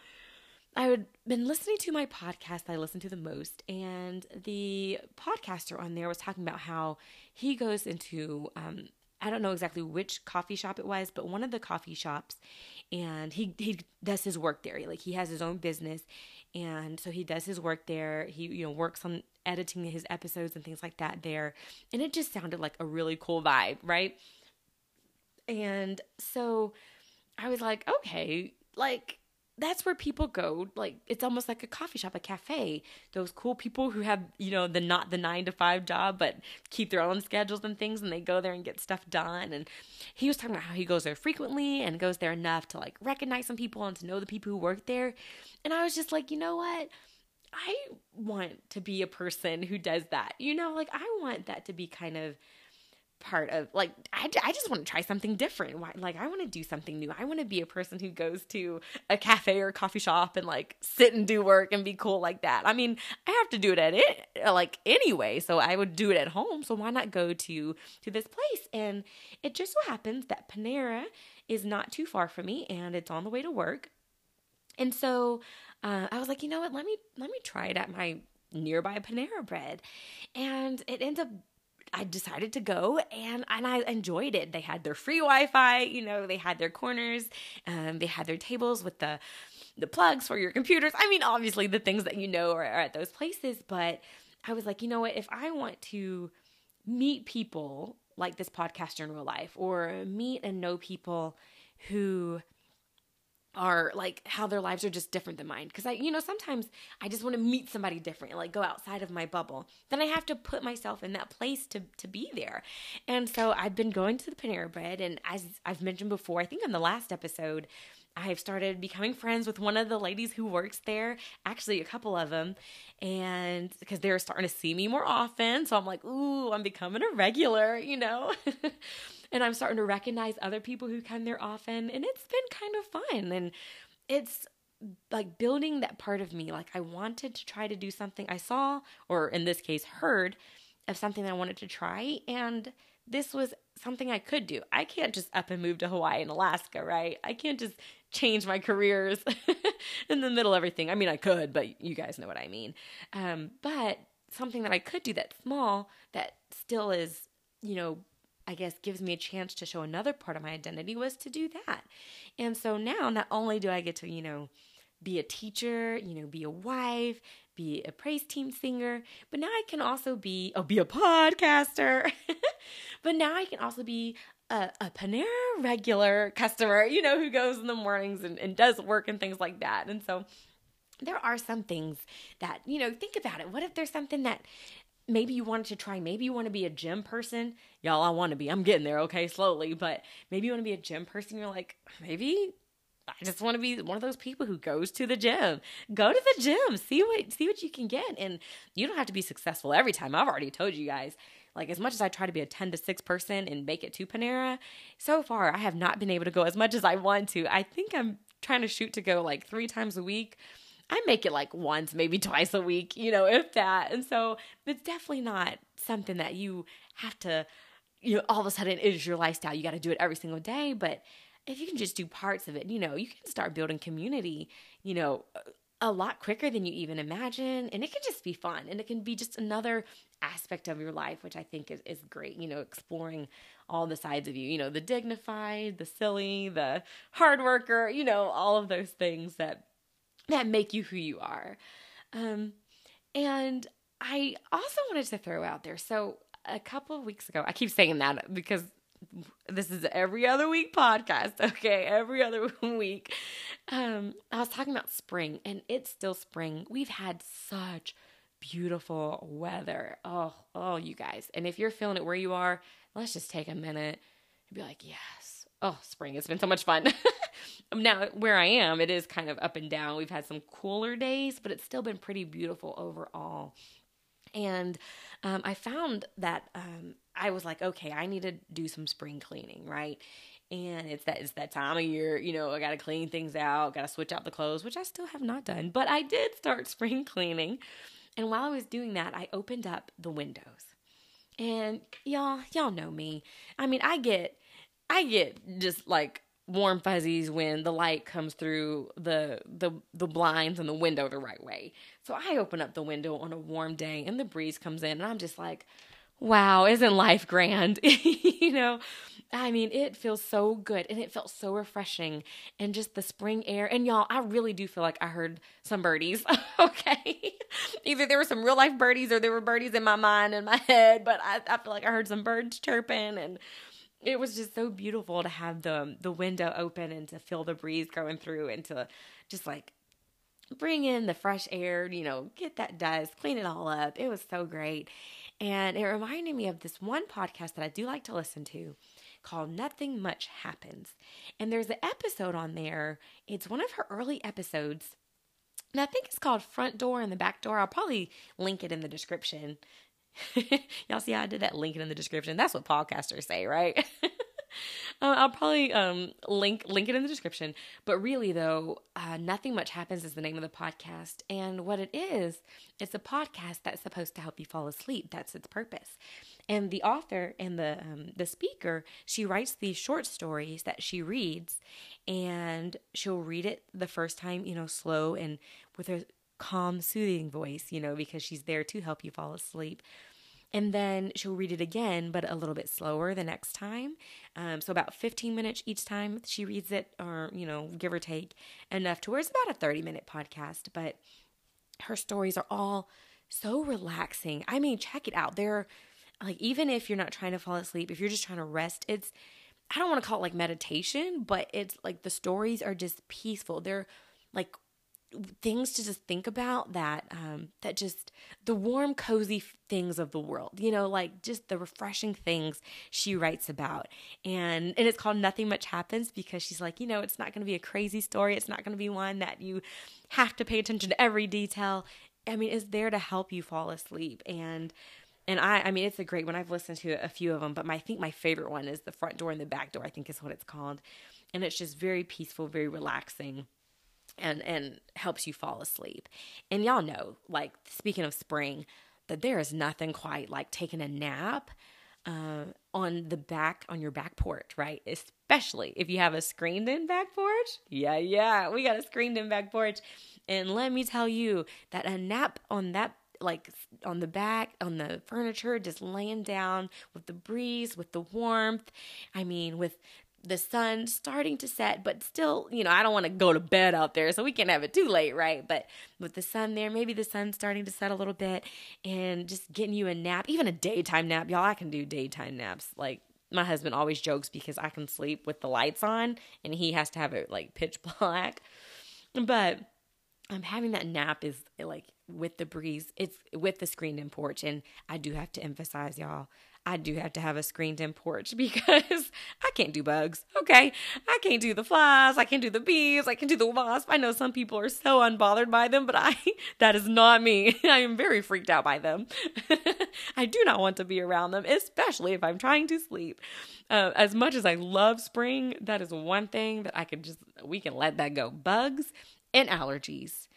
I had been listening to my podcast that I listen to the most, and the podcaster on there was talking about how he goes into, um, I don't know exactly which coffee shop it was, but one of the coffee shops, and he, he does his work there. Like, he has his own business, and so he does his work there. He, you know, works on editing his episodes and things like that there, and it just sounded like a really cool vibe, right? And so I was like, okay, like, that's where people go. Like, it's almost like a coffee shop, a cafe. Those cool people who have, you know, the not the nine to five job, but keep their own schedules and things, and they go there and get stuff done. And he was talking about how he goes there frequently and goes there enough to like recognize some people and to know the people who work there. And I was just like, you know what? I want to be a person who does that. You know, like, I want that to be kind of part of, like, I, I just want to try something different. Why, like, I want to do something new. I want to be a person who goes to a cafe or a coffee shop and like sit and do work and be cool like that. I mean, I have to do it at it like anyway, so I would do it at home. So why not go to to this place? And it just so happens that Panera is not too far from me, and it's on the way to work. And so uh, I was like, you know what? Let me let me try it at my nearby Panera Bread, and it ends up. I decided to go, and, and I enjoyed it. They had their free Wi-Fi, you know, they had their corners, um, they had their tables with the the plugs for your computers. I mean, obviously the things that you know are, are at those places, but I was like, you know what, if I want to meet people like this podcaster in real life, or meet and know people who are like how their lives are just different than mine. Cause I, you know, sometimes I just want to meet somebody different and like go outside of my bubble. Then I have to put myself in that place to, to be there. And so I've been going to the Panera Bread, and as I've mentioned before, I think on the last episode, I've started becoming friends with one of the ladies who works there, actually a couple of them, and because they're starting to see me more often. So I'm like, ooh, I'm becoming a regular, you know, and I'm starting to recognize other people who come there often, and it's been kind of fun, and it's like building that part of me. Like, I wanted to try to do something I saw, or in this case, heard of something that I wanted to try, and this was something I could do. I can't just up and move to Hawaii and Alaska, right? I can't just change my careers in the middle of everything. I mean, I could, but you guys know what I mean. Um, but something that I could do that's small, that still is, you know, I guess gives me a chance to show another part of my identity, was to do that. And so now not only do I get to, you know, be a teacher, you know, be a wife, be a praise team singer, but now I can also be, oh, be a podcaster. But now I can also be a, a Panera regular customer, you know, who goes in the mornings and, and does work and things like that. And so there are some things that, you know, think about it. What if there's something that maybe you wanted to try? Maybe you want to be a gym person. Y'all, I want to be. I'm getting there, okay, slowly. But maybe you want to be a gym person. You're like, maybe I just want to be one of those people who goes to the gym. Go to the gym. See what see what you can get. And you don't have to be successful every time. I've already told you guys. Like, as much as I try to be a ten to six person and make it to Panera, so far I have not been able to go as much as I want to. I think I'm trying to shoot to go like three times a week. I make it like once, maybe twice a week, you know, if that. And so it's definitely not something that you have to, you know, all of a sudden is your lifestyle. You got to do it every single day. But if you can just do parts of it, you know, you can start building community, you know, a lot quicker than you even imagine. And it can just be fun. And it can be just another aspect of your life, which I think is, is great, you know, exploring all the sides of you, you know, the dignified, the silly, the hard worker, you know, all of those things that that make you who you are. Um, and I also wanted to throw out there, so a couple of weeks ago, I keep saying that because this is every other week podcast, okay, every other week. Um, I was talking about spring, and it's still spring. We've had such beautiful weather. Oh, oh, you guys. And if you're feeling it where you are, let's just take a minute I'd be like, yes. Oh, spring. It's been so much fun. Now, where I am, it is kind of up and down. We've had some cooler days, but it's still been pretty beautiful overall. And um, I found that um, I was like, okay, I need to do some spring cleaning, right? And it's that it's that time of year, you know, I got to clean things out, got to switch out the clothes, which I still have not done. But I did start spring cleaning. And while I was doing that, I opened up the windows. And y'all, y'all know me. I mean, I get, I get just like warm fuzzies when the light comes through the the the blinds and the window the right way. So I open up the window on a warm day and the breeze comes in and I'm just like, wow, isn't life grand? You know, I mean, it feels so good and it felt so refreshing and just the spring air. And y'all, I really do feel like I heard some birdies, okay? Either there were some real life birdies or there were birdies in my mind and my head, but I, I feel like I heard some birds chirping and it was just so beautiful to have the the window open and to feel the breeze going through and to just like bring in the fresh air, you know, get that dust, clean it all up. It was so great. And it reminded me of this one podcast that I do like to listen to called Nothing Much Happens. And there's an episode on there. It's one of her early episodes. And I think it's called Front Door and the Back Door. I'll probably link it in the description. Y'all see how I did that? Link it in the description. That's what podcasters say, right? uh, I'll probably um, link link it in the description. But really, though, uh, Nothing Much Happens is the name of the podcast. And what it is, it's a podcast that's supposed to help you fall asleep. That's its purpose. And the author and the um, the speaker, she writes these short stories that she reads. And she'll read it the first time, you know, slow and with her calm, soothing voice, you know, because she's there to help you fall asleep. And then she'll read it again, but a little bit slower the next time. Um, so about fifteen minutes each time she reads it, or, you know, give or take, enough to where it's about a thirty minute podcast, but her stories are all so relaxing. I mean, check it out. They're like, even if you're not trying to fall asleep, if you're just trying to rest, it's, I don't want to call it like meditation, but it's like the stories are just peaceful. They're like things to just think about that, um, that just the warm, cozy f- things of the world, you know, like just the refreshing things she writes about. And, and it's called Nothing Much Happens because she's like, you know, it's not going to be a crazy story. It's not going to be one that you have to pay attention to every detail. I mean, it's there to help you fall asleep. And, and I, I mean, it's a great one. I've listened to a few of them, but my, I think my favorite one is The Front Door and the Back Door, I think is what it's called. And it's just very peaceful, very relaxing. And, and helps you fall asleep. And y'all know, like, speaking of spring, that there is nothing quite like taking a nap uh, on the back, on your back porch, right? Especially if you have a screened-in back porch. Yeah, yeah, we got a screened-in back porch. And let me tell you that a nap on that, like, on the back, on the furniture, just laying down with the breeze, with the warmth, I mean, with the sun starting to set, but still, you know, I don't want to go to bed out there, so we can't have it too late, right? But with the sun there, maybe the sun's starting to set a little bit and just getting you a nap, even a daytime nap. Y'all, I can do daytime naps. Like, my husband always jokes because I can sleep with the lights on and he has to have it like pitch black. But I'm having that nap is like with the breeze, it's with the screened in porch. And I do have to emphasize, y'all, I do have to have a screened-in porch because I can't do bugs, okay? I can't do the flies. I can't do the bees. I can't do the wasp. I know some people are so unbothered by them, but I that is not me. I am very freaked out by them. I do not want to be around them, especially if I'm trying to sleep. Uh, as much as I love spring, that is one thing that I could just, we can let that go. Bugs and allergies.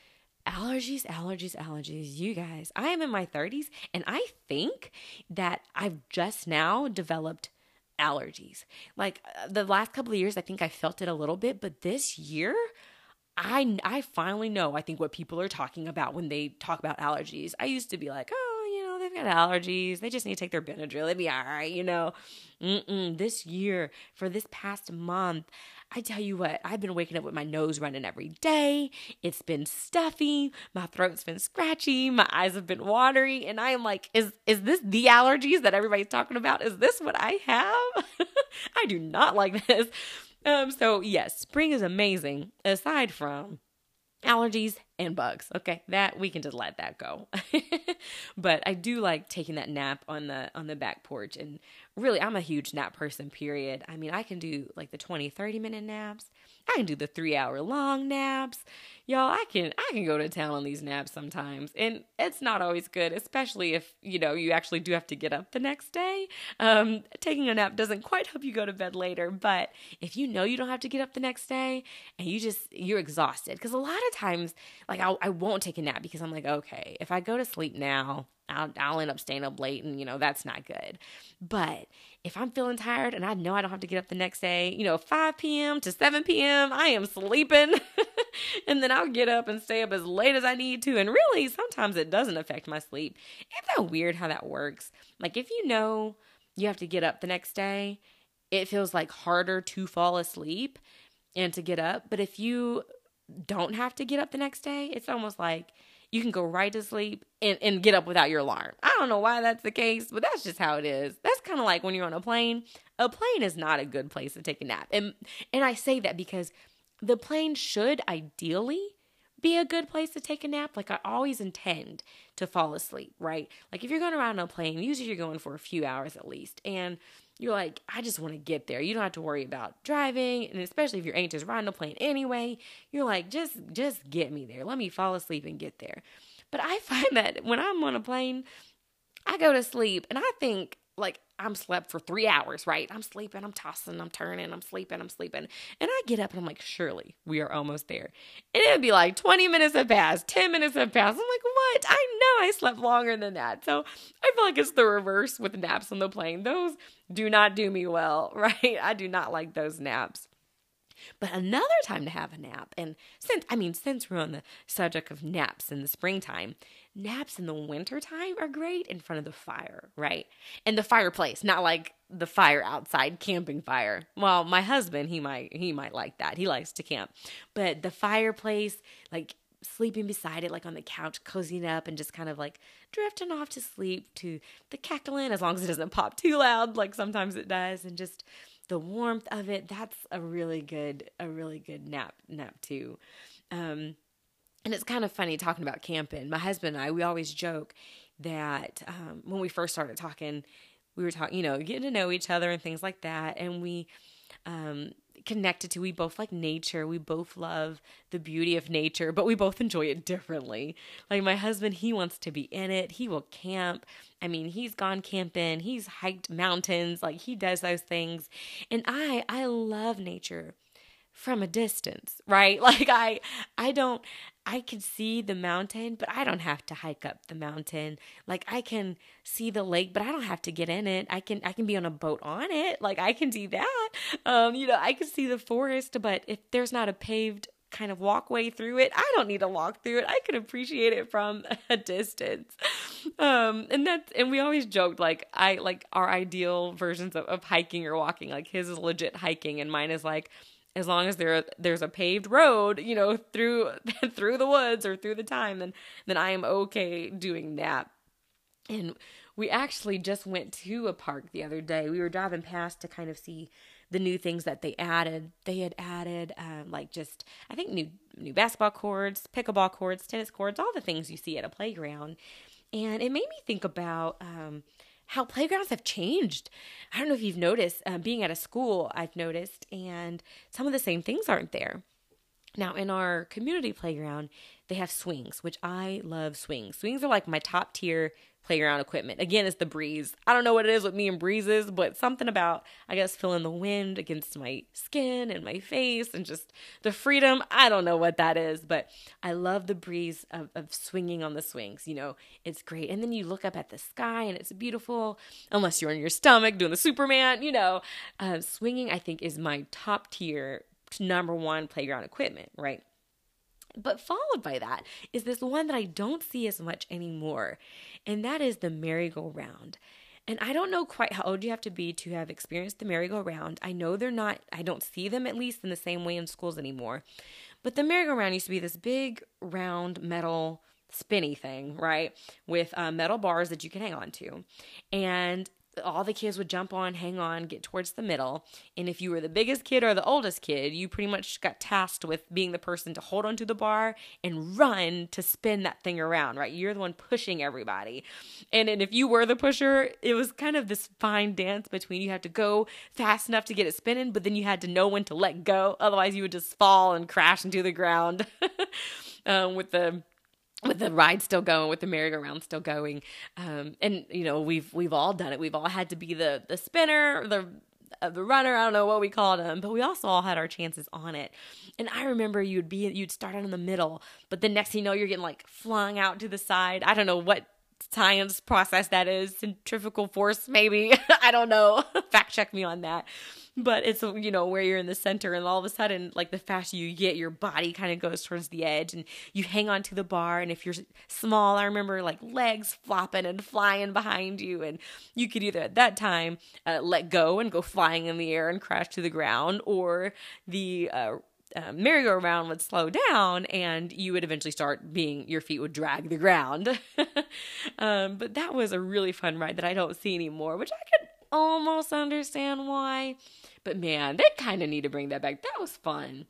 Allergies, allergies, allergies. You guys, I am in my thirties and I think that I've just now developed allergies. Like the last couple of years, I think I felt it a little bit, but this year, I, I finally know, I think, what people are talking about when they talk about allergies. I used to be like, oh, you know, they've got allergies. They just need to take their Benadryl. It'd be all right, you know. Mm-mm. This year, for this past month, I tell you what, I've been waking up with my nose running every day. It's been stuffy. My throat's been scratchy. My eyes have been watery. And I am like, is is this the allergies that everybody's talking about? Is this what I have? I do not like this. Um. So yes, spring is amazing. Aside from allergies, and bugs. Okay, that we can just let that go. But I do like taking that nap on the on the back porch. And really, I'm a huge nap person, period. I mean, I can do like the twenty, thirty minute naps. I can do the three hour long naps. Y'all, I can I can go to town on these naps sometimes. And it's not always good, especially if, you know, you actually do have to get up the next day. Um, taking a nap doesn't quite help you go to bed later. But if you know you don't have to get up the next day and you just, you're exhausted. Because a lot of times, like I, I won't take a nap because I'm like, okay, if I go to sleep now, I'll, I'll end up staying up late and, you know, that's not good. But if I'm feeling tired and I know I don't have to get up the next day, you know, five p.m. to seven p.m., I am sleeping. And then I'll get up and stay up as late as I need to. And really, sometimes it doesn't affect my sleep. Isn't that weird how that works? Like if you know you have to get up the next day, it feels like harder to fall asleep and to get up. But if you don't have to get up the next day, it's almost like you can go right to sleep and, and get up without your alarm. I don't know why that's the case, but that's just how it is. That's kind of like when you're on a plane. A plane is not a good place to take a nap. And and I say that because the plane should ideally be a good place to take a nap. Like I always intend to fall asleep, right? Like if you're going around on a plane, usually you're going for a few hours at least. And you're like, I just want to get there. You don't have to worry about driving. And especially if you're anxious riding a plane anyway, you're like, just just get me there. Let me fall asleep and get there. But I find that when I'm on a plane, I go to sleep and I think like I'm slept for three hours, right? I'm sleeping, I'm tossing, I'm turning, I'm sleeping, I'm sleeping. And I get up and I'm like, surely we are almost there. And it would be like twenty minutes have passed, ten minutes have passed. I'm like, what? I know I slept longer than that. So I feel like it's the reverse with naps on the plane. Those do not do me well, right? I do not like those naps. But another time to have a nap, and since, I mean, since we're on the subject of naps in the springtime, naps in the wintertime are great in front of the fire, right? And the fireplace, not like the fire outside, camping fire. Well, my husband, he might, he might like that. He likes to camp. But the fireplace, like sleeping beside it, like on the couch, cozying up and just kind of like drifting off to sleep to the cackling, as long as it doesn't pop too loud, like sometimes it does, and just the warmth of it, that's a really good, a really good nap, nap too. Um, and it's kind of funny talking about camping. My husband and I, we always joke that um, when we first started talking, we were talking, you know, getting to know each other and things like that. And we um, connected to, we both like nature. We both love the beauty of nature, but we both enjoy it differently. Like my husband, he wants to be in it. He will camp. I mean, he's gone camping, he's hiked mountains, like he does those things. And I, I love nature from a distance, right? Like I, I don't, I can see the mountain, but I don't have to hike up the mountain. Like I can see the lake, but I don't have to get in it. I can, I can be on a boat on it. Like I can do that. Um, you know, I can see the forest, but if there's not a paved kind of walkway through it, I don't need to walk through it. I can appreciate it from a distance. Um, and that's, and we always joked, like I, like our ideal versions of, of hiking or walking, like his is legit hiking and mine is like, as long as there there's a paved road, you know, through, through the woods or through the time, then, then I am okay doing that. And we actually just went to a park the other day. We were driving past to kind of see the new things that they added. They had added um, like just, I think new, new basketball courts, pickleball courts, tennis courts, all the things you see at a playground. And it made me think about, um, how playgrounds have changed. I don't know if you've noticed, um, being at a school, I've noticed, and some of the same things aren't there. Now, in our community playground, they have swings, which I love swings. Swings are like my top tier playground equipment. Again, it's the breeze. I don't know what it is with me and breezes, but something about, I guess, feeling the wind against my skin and my face and just the freedom. I don't know what that is, but I love the breeze of, of swinging on the swings. You know, it's great. And then you look up at the sky and it's beautiful, unless you're on your stomach doing the Superman, you know. Uh, swinging, I think, is my top tier, number one playground equipment, right? But followed by that is this one that I don't see as much anymore, and that is the merry-go-round. And I don't know quite how old you have to be to have experienced the merry-go-round. I know they're not, I don't see them at least in the same way in schools anymore. But the merry-go-round used to be this big, round, metal, spinny thing, right, with uh, metal bars that you can hang on to. And all the kids would jump on, hang on, get towards the middle. And if you were the biggest kid or the oldest kid, you pretty much got tasked with being the person to hold onto the bar and run to spin that thing around, right? You're the one pushing everybody. And, and if you were the pusher, it was kind of this fine dance between you had to go fast enough to get it spinning, but then you had to know when to let go. Otherwise, you would just fall and crash into the ground um, with the... with the ride still going, with the merry-go-round still going. Um, and, you know, we've we've all done it. We've all had to be the the spinner, or the uh, the runner. I don't know what we called them, but we also all had our chances on it. And I remember you'd be you'd start out in the middle, but the next thing you know, you're getting, like, flung out to the side. I don't know what science process that is, centrifugal force maybe. I don't know. Fact check me on that. But it's, you know, where you're in the center and all of a sudden, like, the faster you get, your body kind of goes towards the edge and you hang on to the bar. And if you're small, I remember, like, legs flopping and flying behind you. And you could either at that time uh, let go and go flying in the air and crash to the ground, or the uh, uh, merry-go-round would slow down and you would eventually start being, your feet would drag the ground. um, but that was a really fun ride that I don't see anymore, which I could almost understand why, but man, they kind of need to bring that back. That was fun.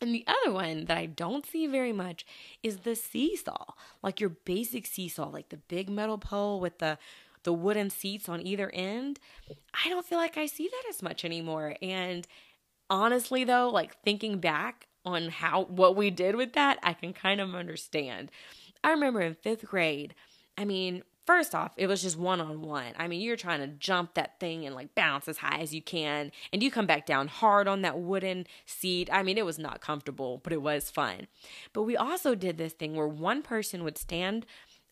And the other one that I don't see very much is the seesaw, like your basic seesaw, like the big metal pole with the the wooden seats on either end. I don't feel like I see that as much anymore. And honestly, though, like, thinking back on how what we did with that, I can kind of understand. I remember in fifth grade, I mean, first off, it was just one-on-one. I mean, you're trying to jump that thing and, like, bounce as high as you can, and you come back down hard on that wooden seat. I mean, it was not comfortable, but it was fun. But we also did this thing where one person would stand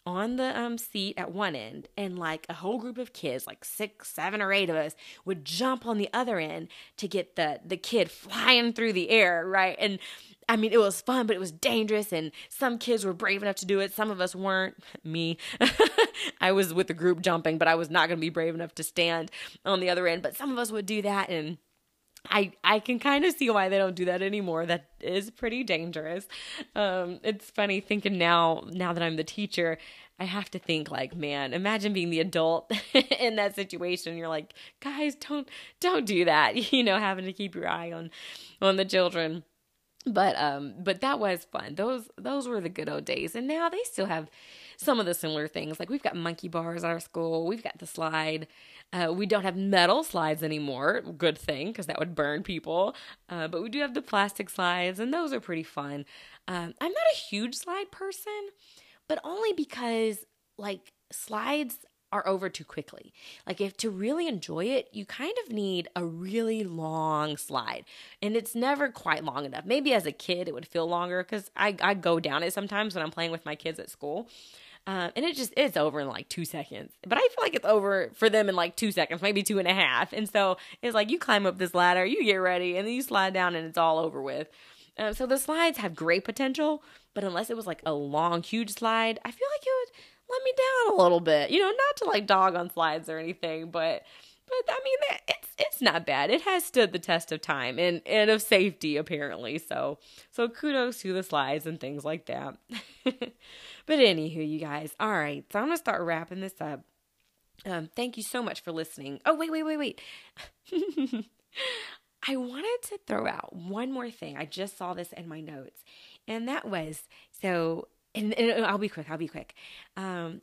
on the um, seat at one end, and, like, a whole group of kids, like six, seven, or eight of us, would jump on the other end to get the, the kid flying through the air, right? And, I mean, it was fun, but it was dangerous, and some kids were brave enough to do it. Some of us weren't. Me. I was with the group jumping, but I was not going to be brave enough to stand on the other end. But some of us would do that, and I I can kind of see why they don't do that anymore. That is pretty dangerous. Um, it's funny thinking now, now that I'm the teacher, I have to think, like, man, imagine being the adult in that situation. You're like, guys, don't don't do that. You know, having to keep your eye on on the children. But um, but that was fun. Those those were the good old days. And now they still have some of the similar things. Like, we've got monkey bars at our school. We've got the slide. Uh, we don't have metal slides anymore. Good thing, because that would burn people. Uh, but we do have the plastic slides, and those are pretty fun. Um, I'm not a huge slide person, but only because, like, slides are over too quickly. Like, if to really enjoy it, you kind of need a really long slide, and it's never quite long enough. Maybe as a kid it would feel longer, because I, I go down it sometimes when I'm playing with my kids at school, um, and it just it's over in like two seconds. But I feel like it's over for them in like two seconds, maybe two and a half. And so it's like you climb up this ladder, you get ready, and then you slide down, and it's all over with. Um, so the slides have great potential, but unless it was like a long, huge slide, I feel like it would let me down a little bit, you know, not to like dog on slides or anything, but, but I mean, it's, it's not bad. It has stood the test of time and, and of safety, apparently. So, so kudos to the slides and things like that. But anywho, you guys, all right, so I'm going to start wrapping this up. Um, thank you so much for listening. Oh, wait, wait, wait, wait. I wanted to throw out one more thing. I just saw this in my notes, and that was, so And, and I'll be quick. I'll be quick. Um,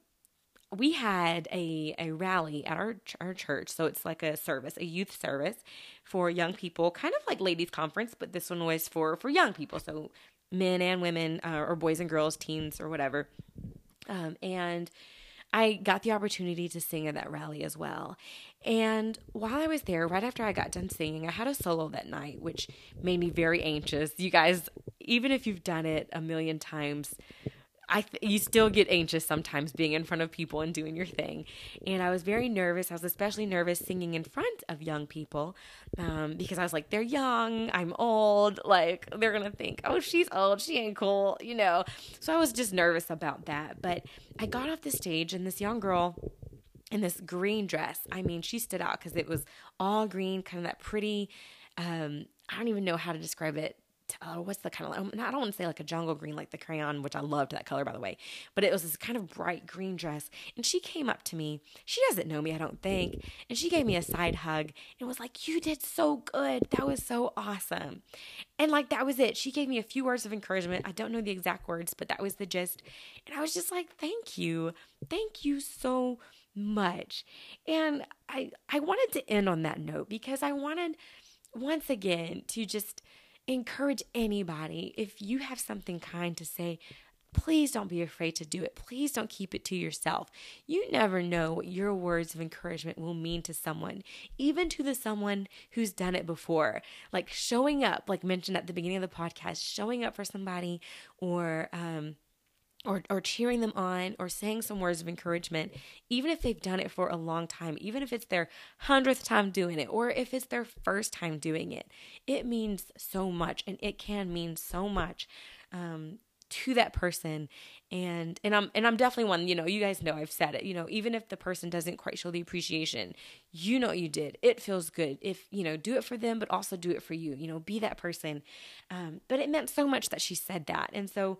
we had a, a rally at our our church. So it's like a service, a youth service for young people, kind of like ladies' conference, but this one was for, for young people. So men and women, uh, or boys and girls, teens or whatever. Um, and I got the opportunity to sing at that rally as well. And while I was there, right after I got done singing, I had a solo that night, which made me very anxious. You guys, even if you've done it a million times, I th- you still get anxious sometimes being in front of people and doing your thing. And I was very nervous. I was especially nervous singing in front of young people, um, because I was like, they're young, I'm old, like, they're going to think, oh, she's old, she ain't cool, you know. So I was just nervous about that. But I got off the stage, and this young girl in this green dress, I mean, she stood out because it was all green, kind of that pretty, um, I don't even know how to describe it. uh, what's the kind of, I don't want to say like a jungle green, like the crayon, which I loved that color, by the way, but it was this kind of bright green dress. And she came up to me. She doesn't know me, I don't think. And she gave me a side hug and was like, you did so good. That was so awesome. And like, that was it. She gave me a few words of encouragement. I don't know the exact words, but that was the gist. And I was just like, thank you. Thank you so much. And I, I wanted to end on that note because I wanted once again to just encourage anybody, if you have something kind to say, please don't be afraid to do it. Please don't keep it to yourself. You never know what your words of encouragement will mean to someone, even to the someone who's done it before. Like showing up, like mentioned at the beginning of the podcast, showing up for somebody or, um, Or, or cheering them on or saying some words of encouragement, even if they've done it for a long time, even if it's their hundredth time doing it, or if it's their first time doing it, it means so much, and it can mean so much um, to that person. And, and I'm, and I'm definitely one, you know, you guys know I've said it, you know, even if the person doesn't quite show the appreciation, you know, you did, it feels good if, you know, do it for them, but also do it for you, you know, be that person. Um, but it meant so much that she said that. And so,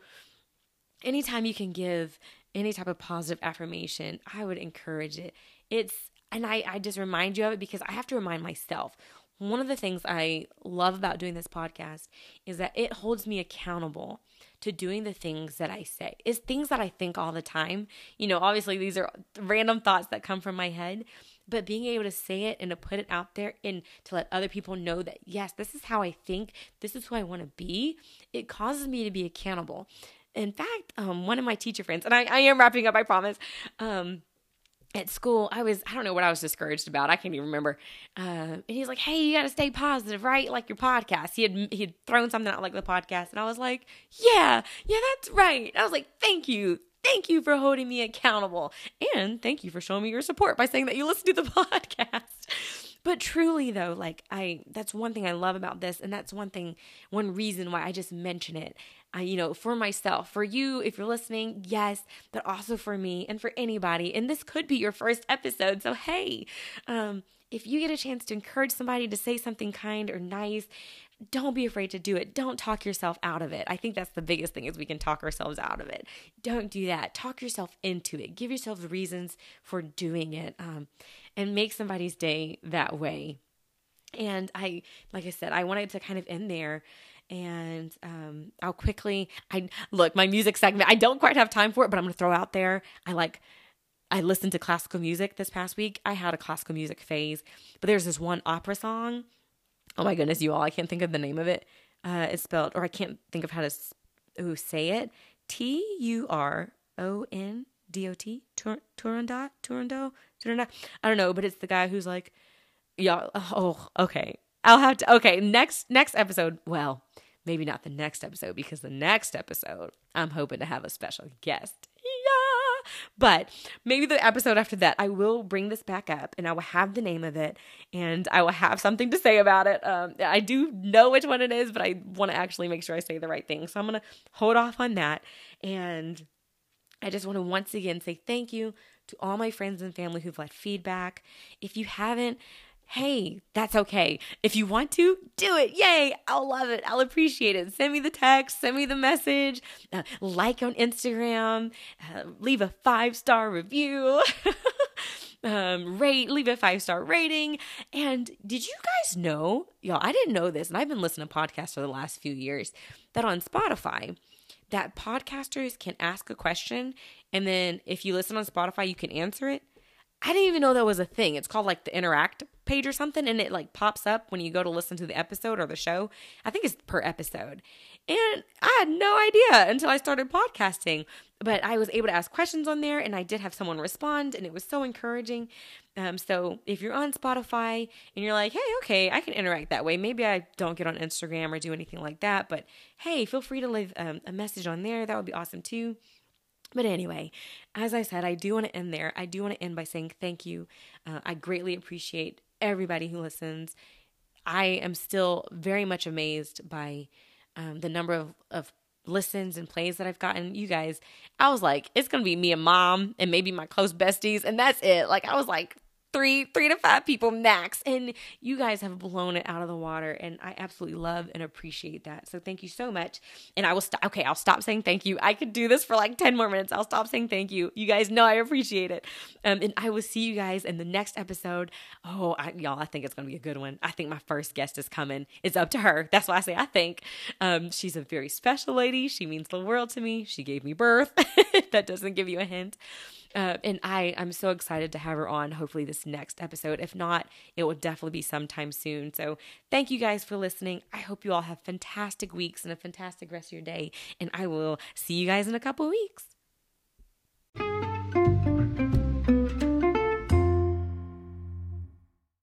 anytime you can give any type of positive affirmation, I would encourage it. It's, and I, I just remind you of it because I have to remind myself. One of the things I love about doing this podcast is that it holds me accountable to doing the things that I say. It's things that I think all the time. You know, obviously these are random thoughts that come from my head, but being able to say it and to put it out there and to let other people know that, yes, this is how I think, this is who I want to be, it causes me to be accountable. In fact, um, one of my teacher friends, and I, I am wrapping up, I promise, um, at school, I was, I don't know what I was discouraged about. I can't even remember. Uh, and he's like, hey, you got to stay positive, right? Like your podcast. He had, he had thrown something out like the podcast. And I was like, yeah, yeah, that's right. I was like, thank you. Thank you for holding me accountable. And thank you for showing me your support by saying that you listen to the podcast. But truly though, like I, that's one thing I love about this. And that's one thing, one reason why I just mention it, I, you know, for myself, for you, if you're listening, yes, but also for me and for anybody. And this could be your first episode. So, hey, um, if you get a chance to encourage somebody to say something kind or nice, don't be afraid to do it. Don't talk yourself out of it. I think that's the biggest thing is we can talk ourselves out of it. Don't do that. Talk yourself into it. Give yourself reasons for doing it, um, and make somebody's day that way. And I, like I said, I wanted to kind of end there. And um, I'll quickly, I look, my music segment, I don't quite have time for it, but I'm going to throw out there. I like... I listened to classical music this past week. I had a classical music phase, but there's this one opera song. Oh my goodness, you all, I can't think of the name of it. Uh, it's spelled, or I can't think of how to ooh, say it. T U R O N D O T, Tur- Turandot, Turandot, Turandot. I don't know, but it's the guy who's like, yeah, oh, okay. I'll have to, okay, next next episode, well, maybe not the next episode, because the next episode, I'm hoping to have a special guest. But maybe the episode after that, I will bring this back up and I will have the name of it and I will have something to say about it. Um, I do know which one it is, but I want to actually make sure I say the right thing. So I'm going to hold off on that. And I just want to once again say thank you to all my friends and family who've left feedback. If you haven't, hey, that's okay. If you want to, do it. Yay. I'll love it. I'll appreciate it. Send me the text. Send me the message. Uh, like on Instagram. Uh, leave a five-star review. um, rate. Leave a five-star rating. And did you guys know, y'all, I didn't know this, and I've been listening to podcasts for the last few years, that on Spotify, that podcasters can ask a question, and then if you listen on Spotify, you can answer it. I didn't even know that was a thing. It's called like the Interact page or something, and it like pops up when you go to listen to the episode or the show. I think it's per episode. And I had no idea until I started podcasting, but I was able to ask questions on there, and I did have someone respond, and it was so encouraging. Um, so if you're on Spotify and you're like, hey, okay, I can interact that way. Maybe I don't get on Instagram or do anything like that, but hey, feel free to leave um, a message on there. That would be awesome too. But anyway, as I said, I do want to end there. I do want to end by saying thank you. Uh, I greatly appreciate everybody who listens. I am still very much amazed by um, the number of, of listens and plays that I've gotten. You guys, I was like, it's going to be me and mom and maybe my close besties, and that's it. Like, I was like, three, three to five people max. And you guys have blown it out of the water. And I absolutely love and appreciate that. So thank you so much. And I will stop. Okay, I'll stop saying thank you. I could do this for like ten more minutes. I'll stop saying thank you. You guys know I appreciate it. Um, and I will see you guys in the next episode. Oh, I, y'all, I think it's going to be a good one. I think my first guest is coming. It's up to her. That's why I say I think. Um, she's a very special lady. She means the world to me. She gave me birth. That doesn't give you a hint. Uh, and I, I'm so excited to have her on, hopefully this next episode. If not, it will definitely be sometime soon. So thank you guys for listening. I hope you all have fantastic weeks and a fantastic rest of your day. And I will see you guys in a couple weeks.